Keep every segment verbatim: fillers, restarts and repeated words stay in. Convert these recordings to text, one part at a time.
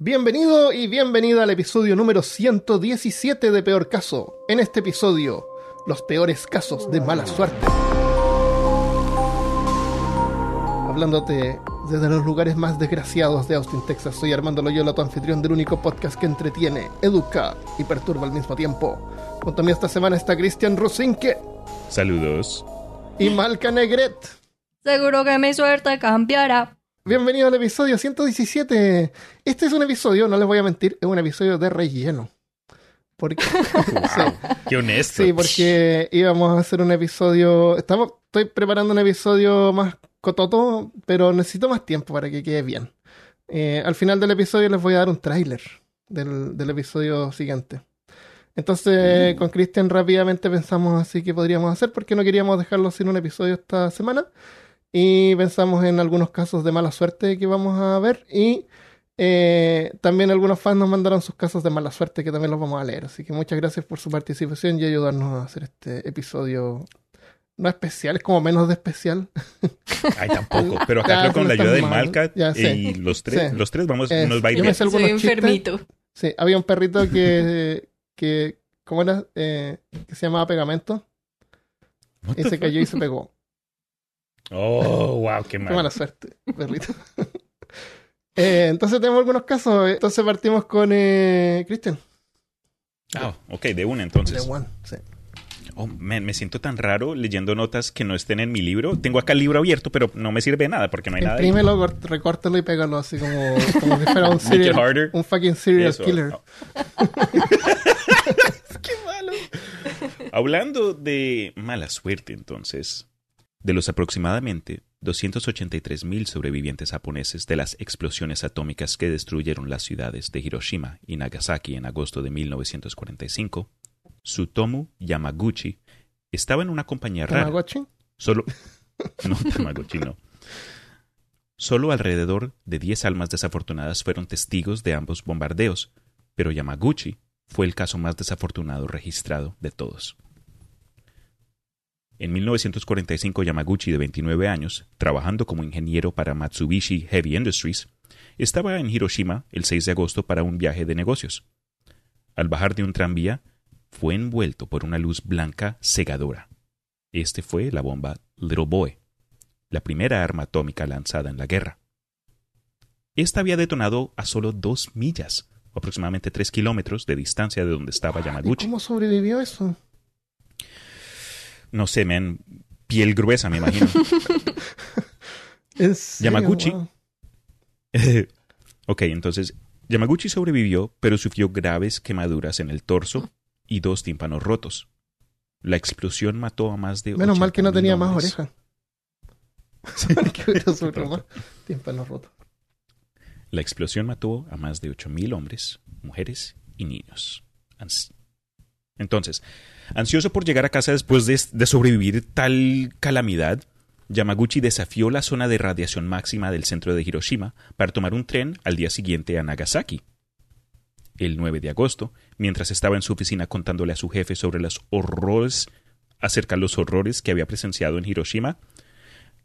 Bienvenido y bienvenida al episodio número ciento diecisiete de Peor Caso. En este episodio, los peores casos de mala suerte. Hablándote desde los lugares más desgraciados de Austin, Texas, soy Armando Loyola, tu anfitrión del único podcast que entretiene, educa y perturba al mismo tiempo. Junto a mí esta semana está Christian Rusinke. Saludos. Y Malka Negret. Seguro que mi suerte cambiará. Bienvenido al episodio ciento diecisiete. Este es un episodio, no les voy a mentir, es un episodio de relleno. Porque, wow, sí. ¡Qué honesto! Sí, porque íbamos a hacer un episodio... Estamos, estoy preparando un episodio más cototo, pero necesito más tiempo para que quede bien. Eh, al final del episodio les voy a dar un tráiler del, del episodio siguiente. Entonces, mm. con Christian rápidamente pensamos así que podríamos hacer, porque no queríamos dejarlo sin un episodio esta semana. Y pensamos en algunos casos de mala suerte que vamos a ver. Y eh, también algunos fans nos mandaron sus casos de mala suerte que también los vamos a leer. Así que muchas gracias por su participación y ayudarnos a hacer este episodio. No especial, es como menos de especial. Ay, tampoco. Pero acá creo con la ayuda de Malka y los tres, sí. los tres vamos, es, nos va a ir bien. Soy enfermito. Sí, había un perrito que, que ¿cómo era? Eh, que se llamaba Pegamento. Y se cayó y se pegó. Oh, wow, qué mal. Qué mala suerte, perrito. eh, entonces tenemos algunos casos. Entonces partimos con eh, Christian. Ah, oh, ok, de una entonces. De una, sí. Oh, man, me siento tan raro leyendo notas que no estén en mi libro. Tengo acá el libro abierto, pero no me sirve de nada porque no hay Imprímelo, nada. Imprímelo, recórtalo y pégalo así como, como si fuera un serial, un fucking serial Eso. killer. No. Qué malo. Hablando de mala suerte, entonces. De los aproximadamente doscientos ochenta y tres mil sobrevivientes japoneses de las explosiones atómicas que destruyeron las ciudades de Hiroshima y Nagasaki en agosto de mil novecientos cuarenta y cinco, Tsutomu Yamaguchi estaba en una compañía rara. ¿Tamagotchi? Solo... No, Tamagotchi no. Solo alrededor de diez almas desafortunadas fueron testigos de ambos bombardeos, pero Yamaguchi fue el caso más desafortunado registrado de todos. En mil novecientos cuarenta y cinco, Yamaguchi, de veintinueve años, trabajando como ingeniero para Mitsubishi Heavy Industries, estaba en Hiroshima el seis de agosto para un viaje de negocios. Al bajar de un tranvía, fue envuelto por una luz blanca cegadora. Este fue la bomba Little Boy, la primera arma atómica lanzada en la guerra. Esta había detonado a solo dos millas, aproximadamente tres kilómetros de distancia de donde estaba Yamaguchi. ¿Y cómo sobrevivió eso? No sé, men, piel gruesa, me imagino. ¿En serio? Yamaguchi. Wow. Ok, entonces, Yamaguchi sobrevivió, pero sufrió graves quemaduras en el torso y dos tímpanos rotos. La explosión mató a más de Menos mal que no tenía hombres. Más oreja. Sí. Porque hubiera sufrido más tímpanos rotos. La explosión mató a más de ocho mil hombres, mujeres y niños. Así. Entonces, ansioso por llegar a casa después de, de sobrevivir tal calamidad, Yamaguchi desafió la zona de radiación máxima del centro de Hiroshima para tomar un tren al día siguiente a Nagasaki. El nueve de agosto, mientras estaba en su oficina contándole a su jefe sobre los horrores, acerca de los horrores que había presenciado en Hiroshima,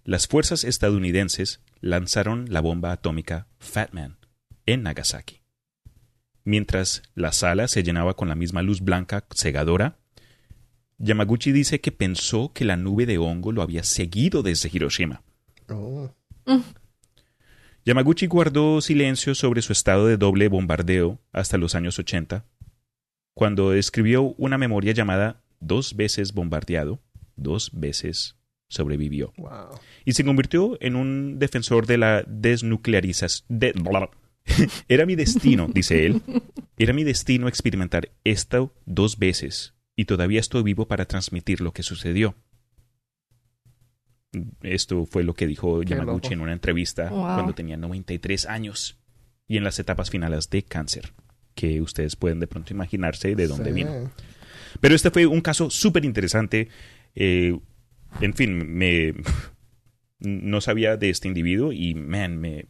las fuerzas estadounidenses lanzaron la bomba atómica Fat Man en Nagasaki. Mientras la sala se llenaba con la misma luz blanca cegadora, Yamaguchi dice que pensó que la nube de hongo lo había seguido desde Hiroshima. Oh. Mm. Yamaguchi guardó silencio sobre su estado de doble bombardeo hasta los años ochenta, cuando escribió una memoria llamada Dos veces bombardeado, dos veces sobrevivió. Wow. Y se convirtió en un defensor de la desnuclearización. De Era mi destino, dice él, era mi destino experimentar esto dos veces y todavía estoy vivo para transmitir lo que sucedió. Esto fue lo que dijo Yamaguchi en una entrevista wow. cuando tenía noventa y tres años y en las etapas finales de cáncer, que ustedes pueden de pronto imaginarse de dónde sí. vino. Pero este fue un caso súper interesante. Eh, en fin, me no sabía de este individuo y, man, me...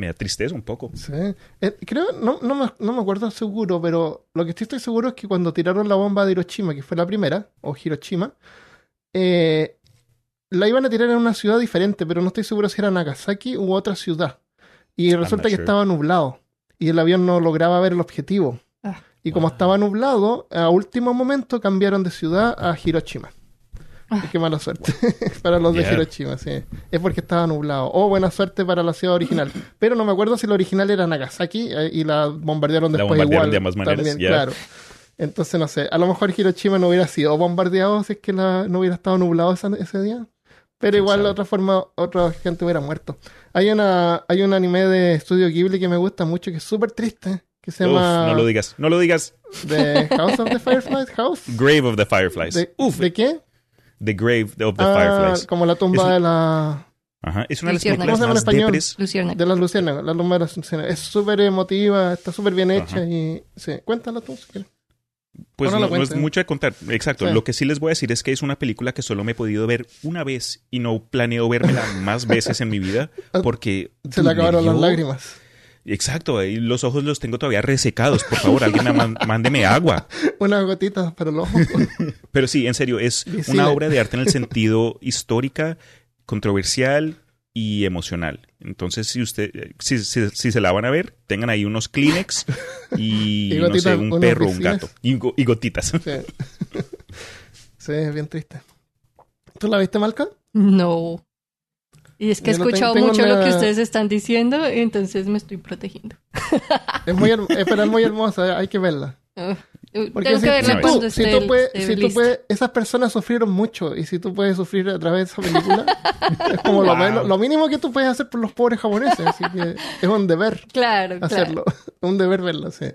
Me da tristeza un poco. Sí. Eh, creo, no, no, me, no me acuerdo seguro, pero lo que sí estoy seguro es que cuando tiraron la bomba de Hiroshima, que fue la primera, o Hiroshima, eh, la iban a tirar en una ciudad diferente, pero no estoy seguro si era Nagasaki u otra ciudad. Y resulta que sure. estaba nublado. y el avión no lograba ver el objetivo. Ah, y como wow. estaba nublado, a último momento cambiaron de ciudad a Hiroshima. Ah, qué mala suerte para los yeah. de Hiroshima, sí. Es porque estaba nublado. O oh, buena suerte para la ciudad original. Pero no me acuerdo si la original era Nagasaki eh, y la bombardearon después la bombardearon igual. De ambas maneras, también, yeah. claro. Entonces, no sé. A lo mejor Hiroshima no hubiera sido bombardeado si es que la, no hubiera estado nublado esa, ese día. Pero sí, igual, de otra forma, otra gente hubiera muerto. Hay una hay un anime de Studio Ghibli que me gusta mucho, que es súper triste, que se Uf, llama... no lo digas. No lo digas. The House of the Fireflies. House. Grave of the Fireflies. De, Uf. ¿De qué? The Grave of the ah, Fireflies. Como la tumba un... de la... Ajá. Es una de las películas más depres... Luisiana. De las Luisiana. La tumba de las Luisiana. Es súper emotiva, está súper bien hecha. Ajá. Y... sí. Cuéntala tú, si quieres. Pues no, no, no es mucho de contar. Exacto. Sí. Lo que sí les voy a decir es que es una película que solo me he podido ver una vez y no planeo vérmela más veces en mi vida porque... se le acabaron dio... las lágrimas. Exacto. Y los ojos los tengo todavía resecados. Por favor, alguien man, mándeme agua. Unas gotitas para los ojos. Pero sí, en serio, es Visible. Una obra de arte en el sentido histórica, controversial y emocional. Entonces, si usted si, si, si se la van a ver, tengan ahí unos Kleenex y, y gotitas, no sé, un perro, piscinas. Un gato. Y, go, y gotitas. Sí. Sí, es bien triste. ¿Tú la viste, Malka? No. Y es que Yo he escuchado tengo, mucho tengo una... lo que ustedes están diciendo, entonces me estoy protegiendo. Es muy, her... pero es muy hermosa, hay que verla. Uh, Porque tengo si, que verla si cuando tú, esté si tú puedes, esté si tú puedes, esas personas sufrieron mucho y si tú puedes sufrir a través de esa película es como wow. lo, lo mínimo que tú puedes hacer por los pobres japoneses, así que es un deber claro, hacerlo, claro. un deber verlo, sí.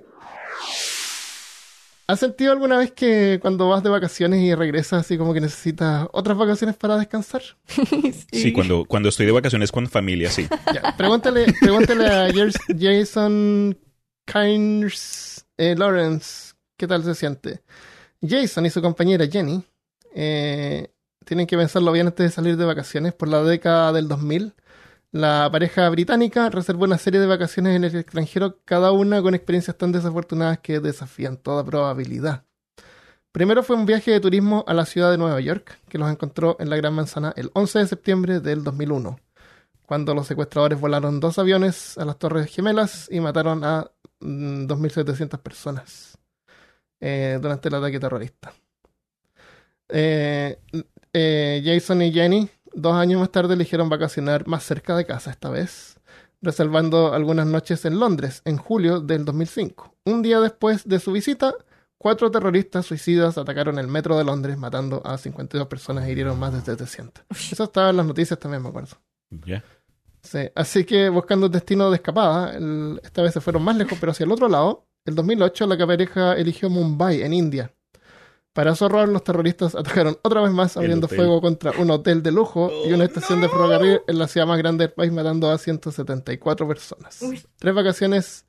¿Has sentido alguna vez que cuando vas de vacaciones y regresas así como que necesitas otras vacaciones para descansar? Sí, sí cuando, cuando estoy de vacaciones con familia, sí. Ya, pregúntale, pregúntale a Jason Kynes Eh, Lawrence, ¿qué tal se siente? Jason y su compañera Jenny eh, tienen que pensarlo bien antes de salir de vacaciones. Por la década del dos mil, la pareja británica reservó una serie de vacaciones en el extranjero, cada una con experiencias tan desafortunadas que desafían toda probabilidad. Primero fue un viaje de turismo a la ciudad de Nueva York, que los encontró en la Gran Manzana el once de septiembre del dos mil uno, cuando los secuestradores volaron dos aviones a las Torres Gemelas y mataron a dos mil setecientas personas eh, durante el ataque terrorista. Eh, eh, Jason y Jenny, dos años más tarde, eligieron vacacionar más cerca de casa esta vez, reservando algunas noches en Londres en julio del dos mil cinco. Un día después de su visita, cuatro terroristas suicidas atacaron el metro de Londres, matando a cincuenta y dos personas e hirieron más de setecientas. Eso estaba en las noticias también, me acuerdo. Ya. Yeah. Sí, así que buscando un destino de escapada, el, esta vez se fueron más lejos, pero hacia el otro lado. El dos mil ocho, la pareja eligió Mumbai, en India. Para su horror, los terroristas atacaron otra vez más, abriendo fuego contra un hotel de lujo oh, y una estación no. de ferrocarril en la ciudad más grande del país, matando a ciento setenta y cuatro personas. Uy. Tres vacaciones,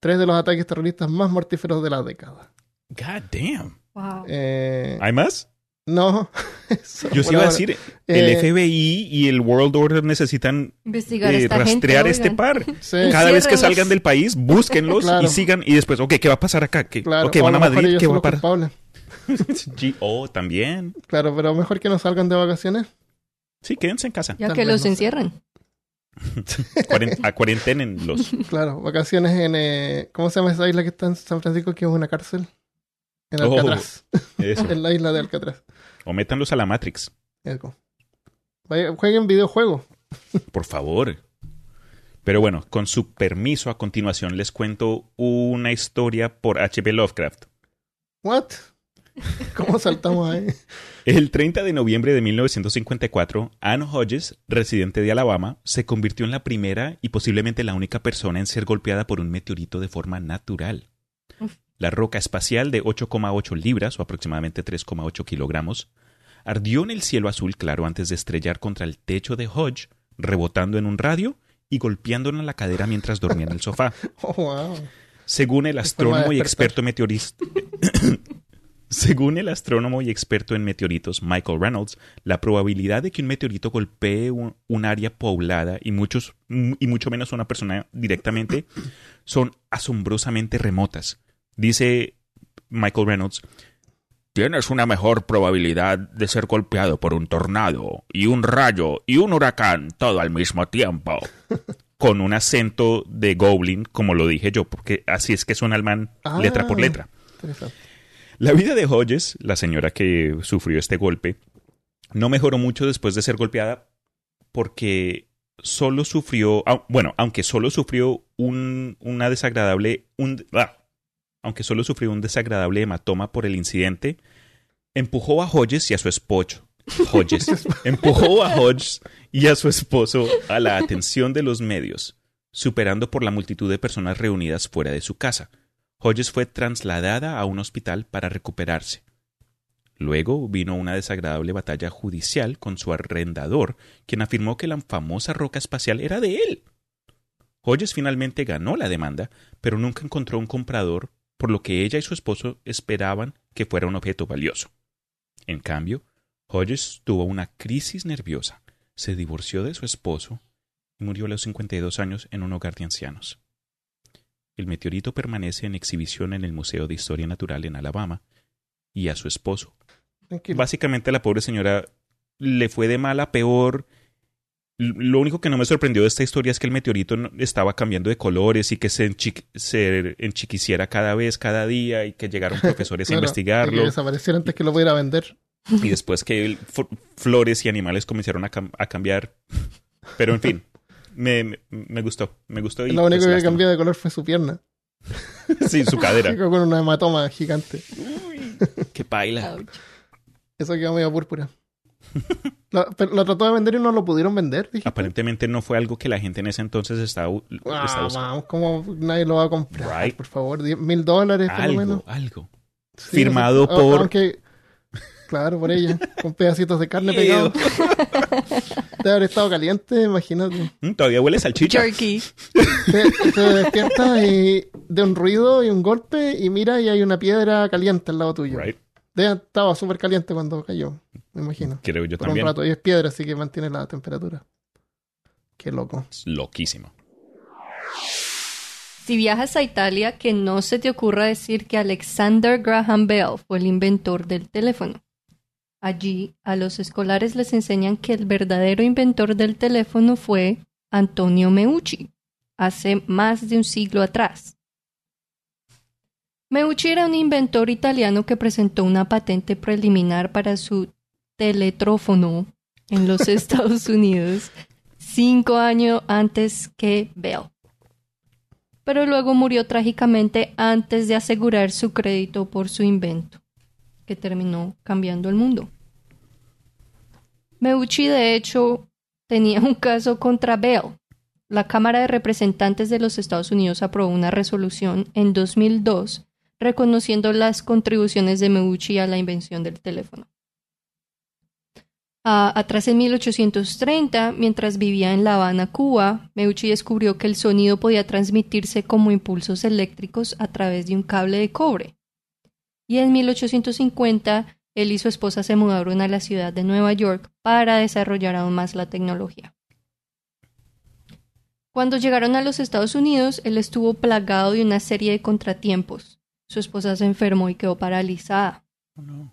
tres de los ataques terroristas más mortíferos de la década. God damn. Wow. Eh, ¿Hay más? No. Eso, Yo sí bueno, iba a decir, eh, el F B I y el World Order necesitan investigar eh, esta rastrear gente, este par. Sí. Cada vez que salgan del país, búsquenlos claro. y sigan. Y después, ok, ¿qué va a pasar acá? ¿Qué, claro. okay, van a Madrid? ¿Qué va a pasar? G O también. Claro, pero mejor que no salgan de vacaciones. Sí, quédense en casa. Ya Tal que los no encierran. A cuarenténenlos. Claro, vacaciones en... Eh, ¿cómo se llama esa isla que está en San Francisco que es una cárcel? En Alcatraz. Oh, en la isla de Alcatraz. O métanlos a la Matrix. Vaya, jueguen videojuegos. Por favor. Pero bueno, con su permiso, a continuación les cuento una historia por H P Lovecraft. ¿What? ¿Cómo saltamos ahí? El treinta de noviembre de mil novecientos cincuenta y cuatro, Ann Hodges, residente de Alabama, se convirtió en la primera y posiblemente la única persona en ser golpeada por un meteorito de forma natural. Uf. La roca espacial de ocho coma ocho libras, o aproximadamente tres coma ocho kilogramos, ardió en el cielo azul claro antes de estrellar contra el techo de Hodge, rebotando en un radio y golpeándola en la cadera mientras dormía en el sofá. Oh, wow. Según el astrónomo y experto meteorista... Según el astrónomo y experto en meteoritos Michael Reynolds, la probabilidad de que un meteorito golpee un, un área poblada y, muchos, y mucho menos una persona directamente son asombrosamente remotas. Dice Michael Reynolds, tienes una mejor probabilidad de ser golpeado por un tornado y un rayo y un huracán todo al mismo tiempo. con un acento de goblin, como lo dije yo, porque así es que suena el man ah, letra por letra. La vida de Hodges, la señora que sufrió este golpe, no mejoró mucho después de ser golpeada porque solo sufrió, bueno, aunque solo sufrió un una desagradable, un, aunque solo sufrió un desagradable hematoma por el incidente, empujó a Hodges y a su esposo. Hodges. Empujó a Hodges y a su esposo a la atención de los medios, superando por la multitud de personas reunidas fuera de su casa. Hodges fue trasladada a un hospital para recuperarse. Luego vino una desagradable batalla judicial con su arrendador, quien afirmó que la famosa roca espacial era de él. Hodges finalmente ganó la demanda, pero nunca encontró un comprador, por lo que ella y su esposo esperaban que fuera un objeto valioso. En cambio, Hodges tuvo una crisis nerviosa, se divorció de su esposo y murió a los cincuenta y dos años en un hogar de ancianos. El meteorito permanece en exhibición en el Museo de Historia Natural en Alabama y a su esposo. Tranquilo. Básicamente la pobre señora le fue de mal a peor. Lo único que no me sorprendió de esta historia es que el meteorito estaba cambiando de colores y que se, enchique, se enchiquiciera cada vez, cada día, y que llegaron profesores claro, a investigarlo. Que desapareciera antes que lo pudiera vender. Y después que flores y animales comenzaron a, cam- a cambiar. Pero en fin, me, me, me gustó. Me gustó y lo único pues, que cambió de color fue su pierna. Sí, su cadera. Con una hematoma gigante. Uy, qué paila. Ouch. Eso quedó medio púrpura. Lo, pero lo trató de vender y no lo pudieron vender. ¿Dijiste? Aparentemente no fue algo que la gente en ese entonces estaba, ah, estaba usando. Vamos, como nadie lo va a comprar. Right. Por favor, diez mil dólares por lo menos. Algo. Sí, firmado no sé, por. Aunque, claro, por ella, con pedacitos de carne pegados. Debe haber estado caliente, imagínate. Mm, todavía huele salchicha. Jerky. Se, se despierta y, de un ruido y un golpe y mira y hay una piedra caliente al lado tuyo. Right. Debe haber estado súper caliente cuando cayó, me imagino. Creo yo por también. Un rato. Y es piedra, así que mantiene la temperatura. Qué loco. Es loquísimo. Si viajas a Italia, que no se te ocurra decir que Alexander Graham Bell fue el inventor del teléfono. Allí, a los escolares les enseñan que el verdadero inventor del teléfono fue Antonio Meucci, hace más de un siglo atrás. Meucci era un inventor italiano que presentó una patente preliminar para su teletrófono en los Estados Unidos cinco años antes que Bell. Pero luego murió trágicamente antes de asegurar su crédito por su invento, que terminó cambiando el mundo. Meucci, de hecho, tenía un caso contra Bell. La Cámara de Representantes de los Estados Unidos aprobó una resolución en dos mil dos reconociendo las contribuciones de Meucci a la invención del teléfono. Uh, atrás en mil ochocientos treinta, mientras vivía en La Habana, Cuba, Meucci descubrió que el sonido podía transmitirse como impulsos eléctricos a través de un cable de cobre. Y en mil ochocientos cincuenta, él y su esposa se mudaron a la ciudad de Nueva York para desarrollar aún más la tecnología. Cuando llegaron a los Estados Unidos, él estuvo plagado de una serie de contratiempos. Su esposa se enfermó y quedó paralizada. Oh, no.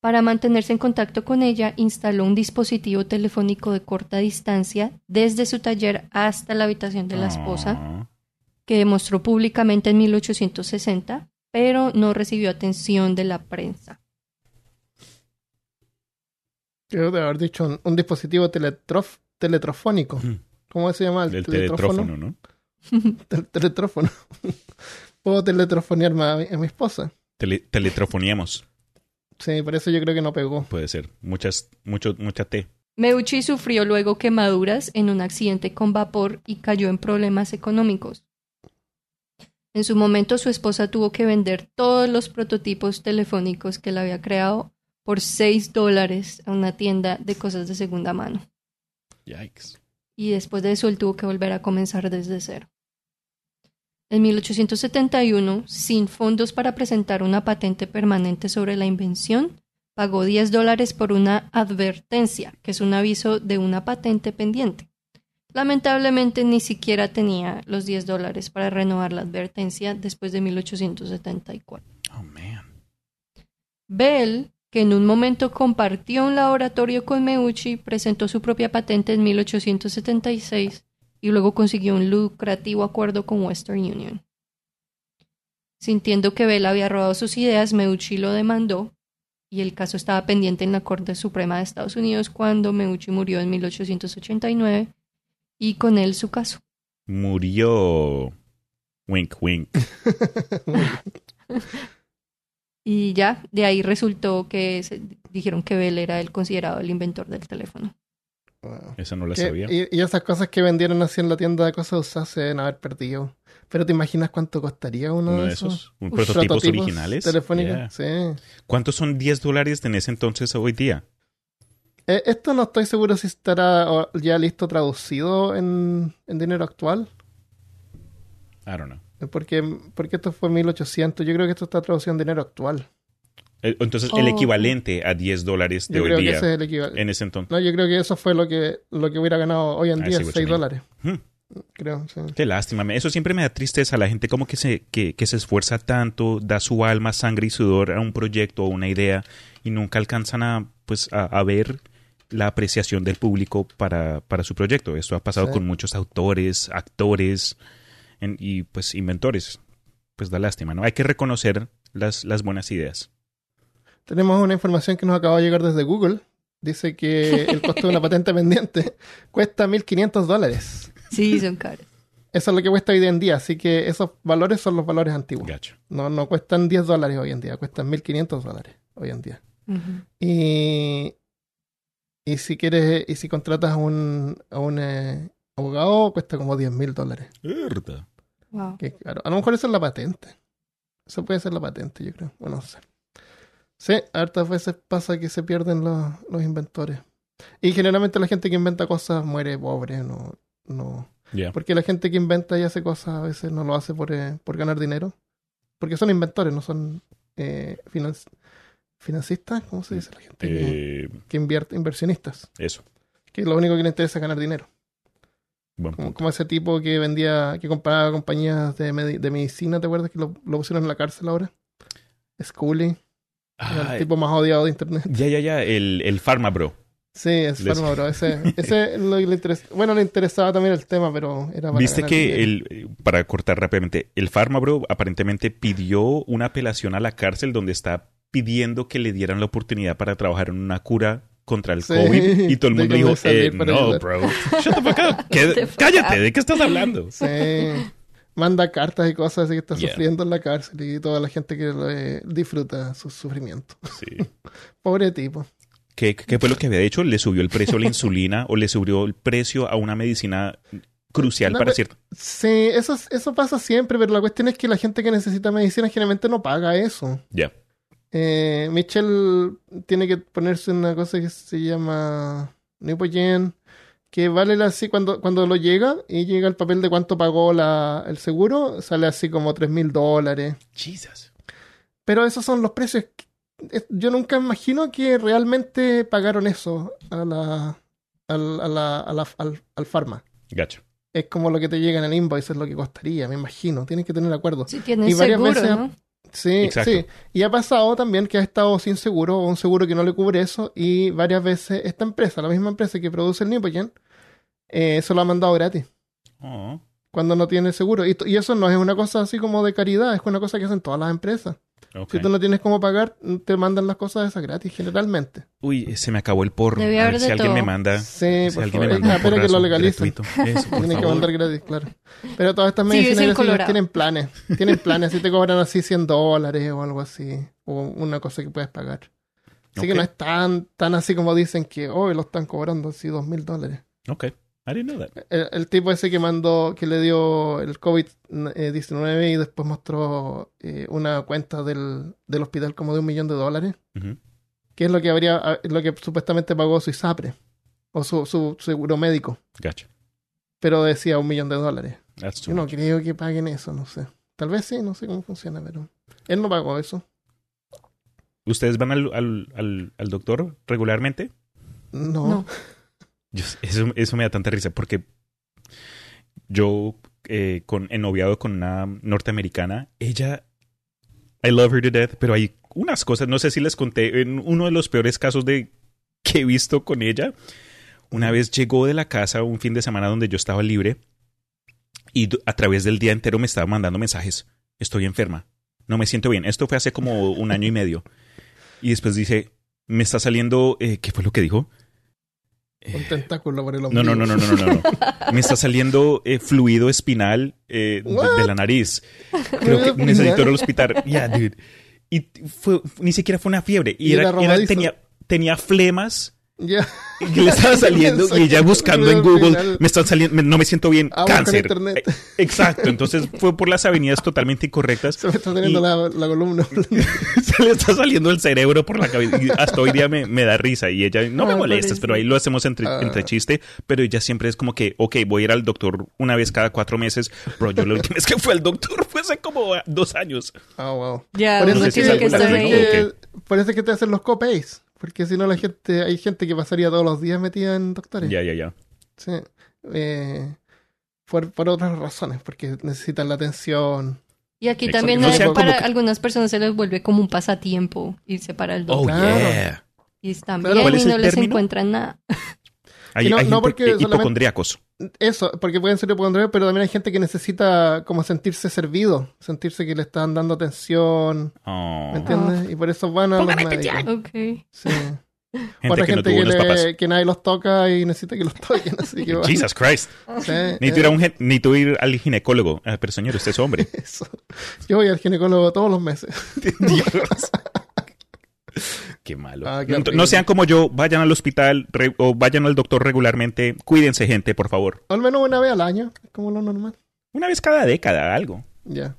Para mantenerse en contacto con ella, instaló un dispositivo telefónico de corta distancia desde su taller hasta la habitación de la esposa, que demostró públicamente en mil ochocientos sesenta, pero no recibió atención de la prensa. Creo de haber dicho un, un dispositivo teletrof, teletrofónico. ¿Cómo se llama? El, el teletrófono, ¿no? El teletrófono. Puedo teletrofonearme a mi, a mi esposa. Tele, teletrofoníamos. Sí, por eso yo creo que no pegó. Puede ser. Muchas, mucho, mucha T. Meucci sufrió luego quemaduras en un accidente con vapor y cayó en problemas económicos. En su momento, su esposa tuvo que vender todos los prototipos telefónicos que él había creado por seis dólares a una tienda de cosas de segunda mano. Yikes. Y después de eso, él tuvo que volver a comenzar desde cero. En mil ochocientos setenta y uno, sin fondos para presentar una patente permanente sobre la invención, pagó diez dólares por una advertencia, que es un aviso de una patente pendiente. Lamentablemente ni siquiera tenía los diez dólares para renovar la advertencia después de mil ochocientos setenta y cuatro. Oh, man. Bell, que en un momento compartió un laboratorio con Meucci, presentó su propia patente en mil ochocientos setenta y seis. y luego consiguió un lucrativo acuerdo con Western Union. Sintiendo que Bell había robado sus ideas, Meucci lo demandó y el caso estaba pendiente en la Corte Suprema de Estados Unidos cuando Meucci murió en mil ochocientos ochenta y nueve y con él su caso. Murió. Wink, wink. Y ya, de ahí resultó que se dijeron que Bell era el considerado el inventor del teléfono. Wow. Eso no lo sabía. Y, y esas cosas que vendieron así en la tienda de cosas usadas se deben haber perdido. Pero ¿te imaginas cuánto costaría uno, uno de esos? esos? ¿Un prototipos, prototipos originales? Telefónicos, yeah. Sí. ¿Cuántos son diez dólares en ese entonces hoy día? Eh, esto no estoy seguro si estará ya listo traducido en, en dinero actual. I don't know. Porque, porque esto fue mil ochocientos. Yo creo que esto está traducido en dinero actual. Entonces, oh. el equivalente a diez dólares de yo hoy creo día. Que ese es el equivalente. En ese entonces. No, yo creo que eso fue lo que, lo que hubiera ganado hoy en día, seis dólares. Hmm. Creo, sí. Qué lástima. Eso siempre me da tristeza. La gente como que se, que, que se esfuerza tanto, da su alma, sangre y sudor a un proyecto o una idea y nunca alcanzan a, pues, a, a ver la apreciación del público para, para su proyecto. Esto ha pasado sí. con muchos autores, actores en, y pues inventores. Pues da lástima, ¿no? Hay que reconocer las, las buenas ideas. Tenemos una información que nos acaba de llegar desde Google. Dice que el costo de una patente pendiente cuesta mil quinientos dólares. Sí, son caros. Eso es lo que cuesta hoy en día. Así que esos valores son los valores antiguos. Gotcha. No, no cuestan diez dólares hoy en día. Cuestan mil quinientos dólares hoy en día. Uh-huh. Y, y si quieres, y si contratas a un, a un eh, abogado, cuesta como diez mil dólares. Wow. Que, claro, a lo mejor eso es la patente. Eso puede ser la patente, yo creo. Bueno, no sé. Sí, hartas veces pasa que se pierden los, los inventores. Y generalmente la gente que inventa cosas muere pobre, no, no. Yeah. Porque la gente que inventa y hace cosas a veces no lo hace por, eh, por ganar dinero. Porque son inventores, no son eh, finan- financistas, ¿cómo se dice la gente? Eh, que, que invierte, inversionistas. Eso. Que lo único que les interesa es ganar dinero. Como, como ese tipo que vendía, que compraba compañías de, med- de medicina, ¿te acuerdas? Que lo, lo pusieron en la cárcel ahora. Scully. Ah, el tipo más odiado de internet. Ya, ya, ya. El, el Pharmabro. Sí, el Pharmabro. Ese, ese lo le interesa. Bueno, le interesaba también el tema, pero era para... Viste que, el, para cortar rápidamente, el Pharmabro aparentemente pidió una apelación a la cárcel donde está pidiendo que le dieran la oportunidad para trabajar en una cura contra el sí, COVID. Y todo el mundo dijo, eh, no, ayudar. Bro. Shut the fuck up. ¿Qué, cállate, ¿de qué estás hablando? Sí. Manda cartas y cosas así que está yeah. sufriendo en la cárcel y toda la gente que eh, disfruta su sufrimiento. Sí. Pobre tipo. ¿Qué, ¿Qué fue lo que había hecho? ¿Le subió el precio a la insulina o le subió el precio a una medicina crucial no, para pero, cierto? Sí, eso, eso pasa siempre, pero la cuestión es que la gente que necesita medicina generalmente no paga eso. Ya. Yeah. Eh, Michelle tiene que ponerse una cosa que se llama Nipogen. Que vale así cuando, cuando lo llega y llega el papel de cuánto pagó la, el seguro, sale así como tres mil dólares. Jesus. Pero esos son los precios. Yo nunca imagino que realmente pagaron eso a la, a la, a la, a la, al, al farma. Gacho. Es como lo que te llega en el invoice, es lo que costaría, me imagino. Tienes que tener acuerdo. Sí, tienes y varias seguro, veces, ¿no? Sí, exacto. Sí. Y ha pasado también que ha estado sin seguro o un seguro que no le cubre eso y varias veces esta empresa, la misma empresa que produce el Nipogen, Eh, eso lo ha mandado gratis. Oh. Cuando no tiene seguro. Y, t- y eso no es una cosa así como de caridad, es una cosa que hacen todas las empresas. Okay. Si tú no tienes cómo pagar, te mandan las cosas esas gratis, generalmente. Uy, se me acabó el porro. Debe haber de todo. Si alguien me manda. Sí, si alguien me manda. Espero que lo legalicen. Tienen que mandar gratis, claro. Pero todas estas medicinas sí, tienen planes. Tienen planes. Si te cobran así cien dólares o algo así. O una cosa que puedes pagar. Así okay. que no es tan, tan así como dicen que hoy oh, lo están cobrando así dos mil dólares. Ok. I didn't know that. El, el tipo ese que mandó, que le dio el covid diecinueve y después mostró eh, una cuenta del, del hospital como de un millón de dólares, uh-huh. que es lo que habría, lo que supuestamente pagó su ISAPRE o su, su seguro médico. Gotcha. Pero decía un millón de dólares. Yo no much. creo que paguen eso, no sé. Tal vez sí, no sé cómo funciona, pero él no pagó eso. ¿Ustedes van al, al, al, al doctor regularmente? No. no. Yo, eso, eso me da tanta risa porque yo eh, con, ennoviado con una norteamericana, ella, I love her to death, pero hay unas cosas, no sé si les conté, en uno de los peores casos de, que he visto con ella, una vez llegó de la casa un fin de semana donde yo estaba libre y a través del día entero me estaba mandando mensajes. Estoy enferma, no me siento bien. Esto fue hace como un año y medio. Y después dice, me está saliendo... Eh, ¿Qué fue lo que dijo? Un tentáculo por el ombligo. No, no, no, no, no, no, no. Me está saliendo eh, fluido espinal eh, de, de la nariz. Creo que necesito ir al hospital. Yeah, dude. Y fue, ni siquiera fue una fiebre. Y, y era, era tenía, tenía flemas. Yeah. Y le estaba saliendo y ella buscando en Google. Me están saliendo, me, no me siento bien. Ah, cáncer. Exacto. Entonces fue por las avenidas totalmente incorrectas. Se me está saliendo la, la columna. Se le está saliendo el cerebro por la cabeza. Y hasta hoy día me, me da risa. Y ella, no ah, me molestas, pero ahí lo hacemos entre, ah. entre chiste. Pero ella siempre es como que, ok, voy a ir al doctor una vez cada cuatro meses. Pero yo la última vez que fue al doctor fue hace como dos años. Ah, oh, wow. Ya, yeah, no sé si que que okay. Parece que te hacen los copays. Porque si no la gente, hay gente que pasaría todos los días metida en doctores. Ya, yeah, ya, yeah, ya. Yeah. Sí. Eh, por, por otras razones, porque necesitan la atención. Y aquí exacto. También no hay, para que... algunas personas se les vuelve como un pasatiempo irse para el doctor. Oh, yeah. Y están bien y no les encuentran nada. Hay, no, hay no gente hipocondríacos. Eso, porque pueden ser hipocondríacos, pero también hay gente que necesita como sentirse servido, sentirse que le están dando atención, oh. ¿me entiendes? Oh. Y por eso van a los médicos. Okay. Sí. Gente para que gente no tuvo que, los papás. Le, que nadie los toca y necesita que los toquen, así que bueno. Jesus Christ. Sí, ni, tú eh. ir a un, ni tú ir al ginecólogo, ah, pero señor, usted es hombre. Eso. Yo voy al ginecólogo todos los meses. Dios. Qué malo. Ah, qué no, no sean como yo, vayan al hospital re, o vayan al doctor regularmente. Cuídense, gente, por favor. Al menos una vez al año, como lo normal. Una vez cada década, algo. Ya.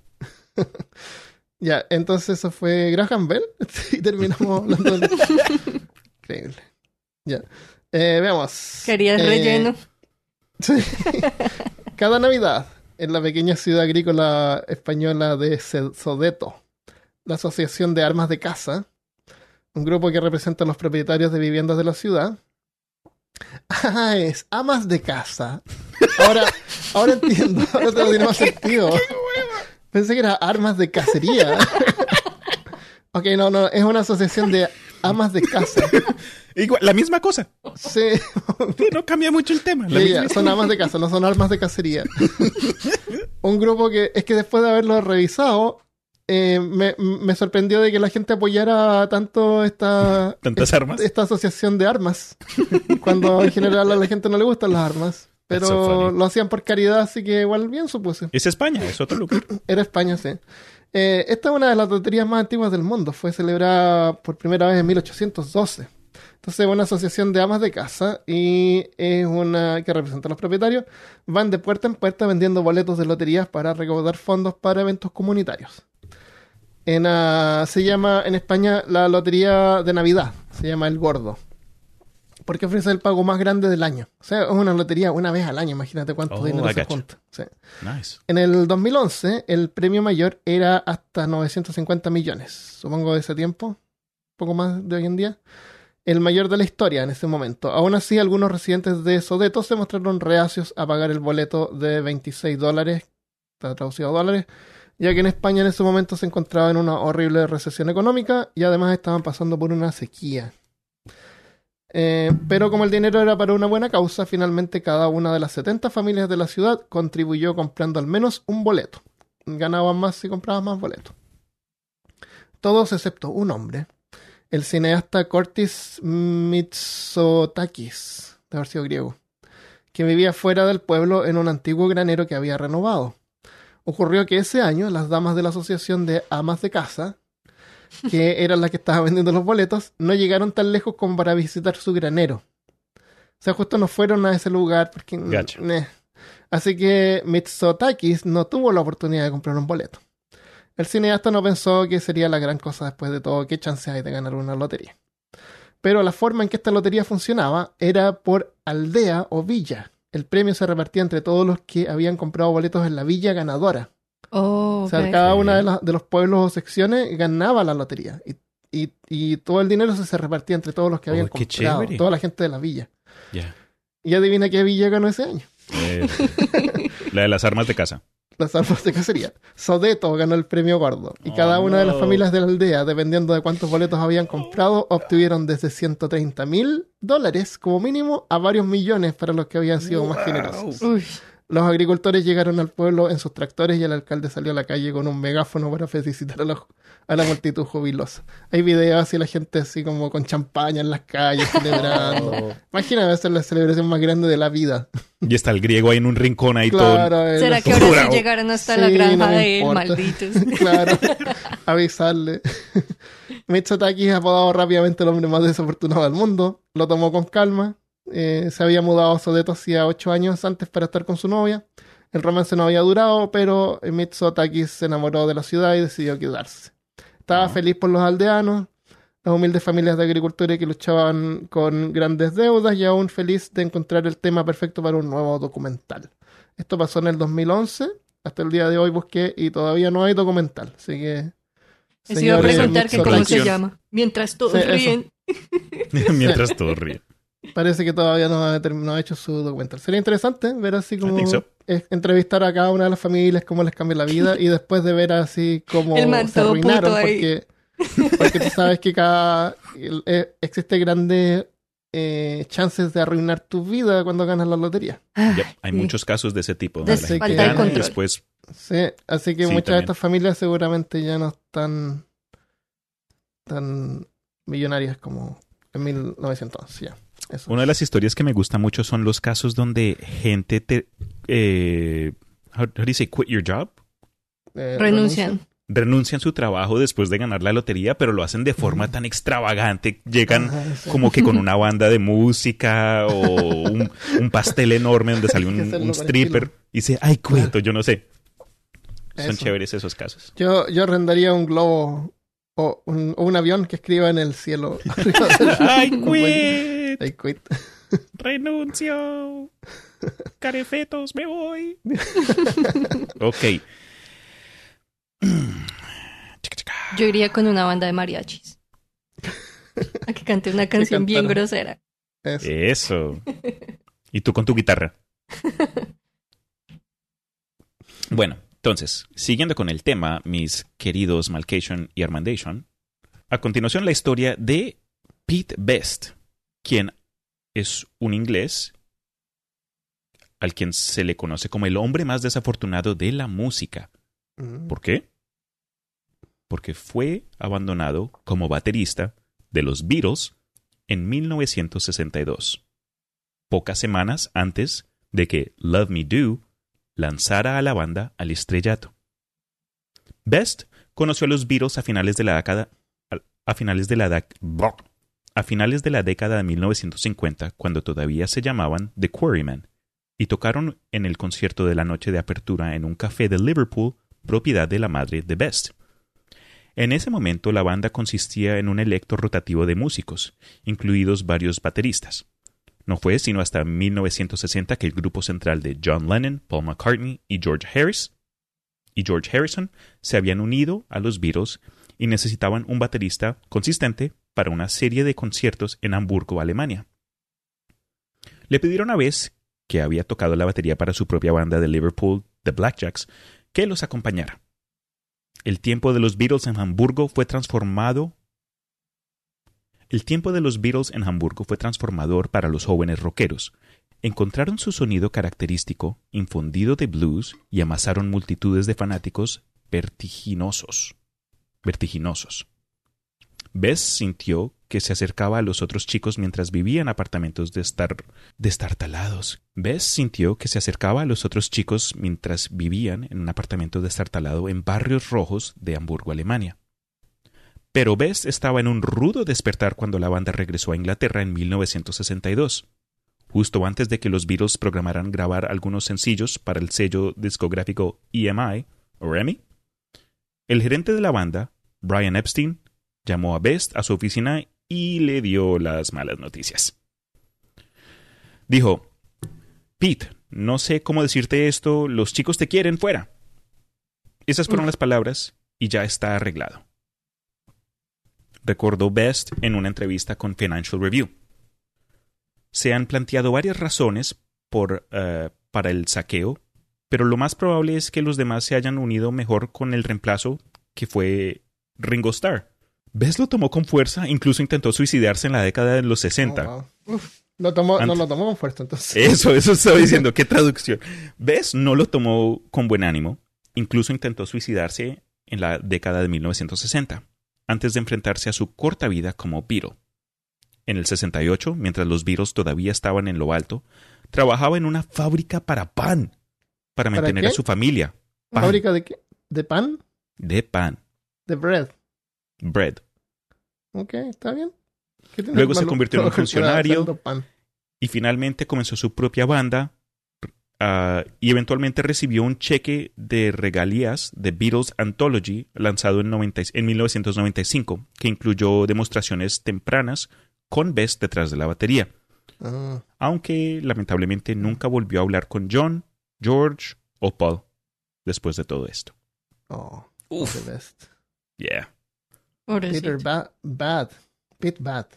Ya, entonces eso fue Graham Bell y terminamos hablando de... Increíble. Ya. Eh, veamos. Querías eh... relleno. Sí. Cada Navidad, en la pequeña ciudad agrícola española de Sodeto, la Asociación de Armas de Caza, un grupo que representa a los propietarios de viviendas de la ciudad. Ah, es amas de casa. Ahora, ahora entiendo, ahora te lo tiene más sentido. Pensé que era armas de cacería. Ok, no, no, es una asociación de amas de casa. Igual, la misma cosa. Sí. No cambia mucho el tema. La sí, misma. Ya, son amas de casa, no son armas de cacería. Un grupo que, es que después de haberlo revisado... Eh, me, me sorprendió de que la gente apoyara tanto esta... ¿Tantas armas? Esta asociación de armas. Cuando en general a la gente no le gustan las armas. Pero so lo hacían por caridad, así que igual bien supuse. Es España, es otro lugar. Era España, sí. Eh, esta es una de las loterías más antiguas del mundo. Fue celebrada por primera vez en mil ochocientos doce. Entonces es una asociación de amas de casa y es una que representa a los propietarios. Van de puerta en puerta vendiendo boletos de loterías para recaudar fondos para eventos comunitarios. En, uh, se llama en España la lotería de Navidad, se llama El Gordo, porque ofrece el pago más grande del año. O sea, es una lotería una vez al año, imagínate cuánto oh, dinero I se junta. Sí. Nice. En el dos mil once, el premio mayor era hasta novecientos cincuenta millones, supongo de ese tiempo, un poco más de hoy en día. El mayor de la historia en ese momento. Aún así, algunos residentes de Sodeto se mostraron reacios a pagar el boleto de veintiséis dólares, está traducido a dólares, ya que en España en ese momento se encontraba en una horrible recesión económica y además estaban pasando por una sequía. Eh, pero como el dinero era para una buena causa, finalmente cada una de las setenta familias de la ciudad contribuyó comprando al menos un boleto. Ganaban más si compraban más boletos. Todos excepto un hombre, el cineasta Curtis Mitsotakis, de haber sido griego, que vivía fuera del pueblo en un antiguo granero que había renovado. Ocurrió que ese año las damas de la asociación de amas de casa, que eran las que estaban vendiendo los boletos, no llegaron tan lejos como para visitar su granero. O sea, justo no fueron a ese lugar porque... Gotcha. Eh. Así que Mitsotakis no tuvo la oportunidad de comprar un boleto. El cineasta no pensó que sería la gran cosa después de todo, qué chance hay de ganar una lotería. Pero la forma en que esta lotería funcionaba era por aldea o villa. El premio se repartía entre todos los que habían comprado boletos en la villa ganadora. Oh, okay. O sea, cada uno de, la, de los pueblos o secciones ganaba la lotería. Y, y, y todo el dinero se, se repartía entre todos los que habían oh, comprado. Chévere. Toda la gente de la villa. Yeah. Y adivina qué villa ganó ese año. Eh, la de las armas de casa. Las armas de cacería. Sodeto ganó el premio gordo. Y oh, cada una no. de las familias de la aldea, dependiendo de cuántos boletos habían comprado, obtuvieron desde ciento treinta mil dólares como mínimo a varios millones para los que habían sido wow. más generosos. Uy. Los agricultores llegaron al pueblo en sus tractores y el alcalde salió a la calle con un megáfono para felicitar a, los, a la multitud jubilosa. Hay videos así, la gente así como con champaña en las calles celebrando. Oh. Imagínate, esa es la celebración más grande de la vida. Y está el griego ahí en un rincón ahí claro, todo. ¿Será que ahora sí llegaron hasta sí, la granja no de él, malditos? Claro, avisarle. Mitsotakis, apodado rápidamente el hombre más desafortunado del mundo, lo tomó con calma. Eh, se había mudado a Sodeto hacía ocho años antes para estar con su novia. El romance no había durado, pero Mitsotakis se enamoró de la ciudad y decidió quedarse. Estaba uh-huh. feliz por los aldeanos, las humildes familias de agricultores que luchaban con grandes deudas, y aún feliz de encontrar el tema perfecto para un nuevo documental. Esto pasó en el dos mil once. Hasta el día de hoy busqué y todavía no hay documental, así que se iba a preguntar que cómo se llama. Mientras todos sí, ríen. Mientras todos ríen. Parece que todavía no ha, no ha hecho su documental. Sería interesante ver así como so. es, entrevistar a cada una de las familias, cómo les cambia la vida, y después de ver así cómo se arruinaron, porque, porque tú sabes que cada eh, existe grandes eh, chances de arruinar tu vida cuando ganas la lotería. Yeah, hay sí. muchos casos de ese tipo. De la gente gana y después... Sí, así que sí, muchas también. de estas familias seguramente ya no están tan millonarias como en mil novecientos, ya. Eso. Una de las historias que me gusta mucho son los casos donde gente te... Eh, how, how do you say, quit your job? Eh, Renuncian. Renuncian su trabajo después de ganar la lotería, pero lo hacen de forma uh-huh. tan extravagante. Llegan uh-huh, sí. como que con una banda de música o un, un pastel enorme donde sale un, un stripper y dice, ay, cuento, yo no sé. Son Eso. chéveres esos casos. Yo, yo arrendaría un globo o un, o un avión que escriba en el cielo. ¡Ay, quit! I quit. Renuncio. Carefetos, me voy. Ok. Yo iría con una banda de mariachis a que cante una canción bien grosera. Eso. Eso. Y tú con tu guitarra. Bueno, entonces, siguiendo con el tema, mis queridos Malcation y Armandation, a continuación la historia de Pete Best, quien es un inglés al quien se le conoce como el hombre más desafortunado de la música. ¿Por qué? Porque fue abandonado como baterista de los Beatles en mil novecientos sesenta y dos, pocas semanas antes de que Love Me Do lanzara a la banda al estrellato. Best conoció a los Beatles a finales de la década a finales de la década A finales de la década de mil novecientos cincuenta, cuando todavía se llamaban The Quarrymen, y tocaron en el concierto de la noche de apertura en un café de Liverpool, propiedad de la madre de Best. En ese momento, la banda consistía en un electo rotativo de músicos, incluidos varios bateristas. No fue sino hasta mil novecientos sesenta que el grupo central de John Lennon, Paul McCartney y George Harris, y George Harrison se habían unido a los Beatles y necesitaban un baterista consistente para una serie de conciertos en Hamburgo, Alemania. Le pidieron a Bess, que había tocado la batería para su propia banda de Liverpool, The Blackjacks, que los acompañara. El tiempo de los Beatles en Hamburgo fue transformado. El tiempo de los Beatles en Hamburgo fue transformador para los jóvenes rockeros. Encontraron su sonido característico, infundido de blues, y amasaron multitudes de fanáticos vertiginosos. vertiginosos. Bess sintió que se acercaba a los otros chicos mientras vivía en apartamentos destar... destartalados. Bess sintió que se acercaba a los otros chicos mientras vivían en un apartamento destartalado en Barrios Rojos de Hamburgo, Alemania. Pero Bess estaba en un rudo despertar cuando la banda regresó a Inglaterra en mil novecientos sesenta y dos, justo antes de que los Beatles programaran grabar algunos sencillos para el sello discográfico E M I o E M I. El gerente de la banda, Brian Epstein, llamó a Best a su oficina y le dio las malas noticias. Dijo, Pete, no sé cómo decirte esto, los chicos te quieren, fuera. Esas fueron las palabras y ya está arreglado. Recordó Best en una entrevista con Financial Review. Se han planteado varias razones por, uh, para el saqueo, pero lo más probable es que los demás se hayan unido mejor con el reemplazo que fue Ringo Starr. Bess lo tomó con fuerza, incluso intentó suicidarse en la década de los sesenta. Oh, wow. Lo tomó, no lo tomó fuerte, entonces. Eso, eso estaba diciendo. ¿Qué traducción? Bess no lo tomó con buen ánimo. Incluso intentó suicidarse en la década de mil novecientos sesenta, antes de enfrentarse a su corta vida como Beatle. En el sesenta y ocho, mientras los Beatles todavía estaban en lo alto, trabajaba en una fábrica para pan, para mantener ¿Para a su familia. Pan. ¿Fábrica de qué? ¿De pan? De pan. De bread. Bread. Ok, está bien. Luego se convirtió en un funcionario y finalmente comenzó su propia banda uh, y eventualmente recibió un cheque de regalías de Beatles Anthology lanzado en, noventa, en mil novecientos noventa y cinco, que incluyó demostraciones tempranas con Bess detrás de la batería. Ah. Aunque lamentablemente nunca volvió a hablar con John, George o Paul después de todo esto. Oh, uf. The best. Yeah. Peter ba- Bad. Pete Best.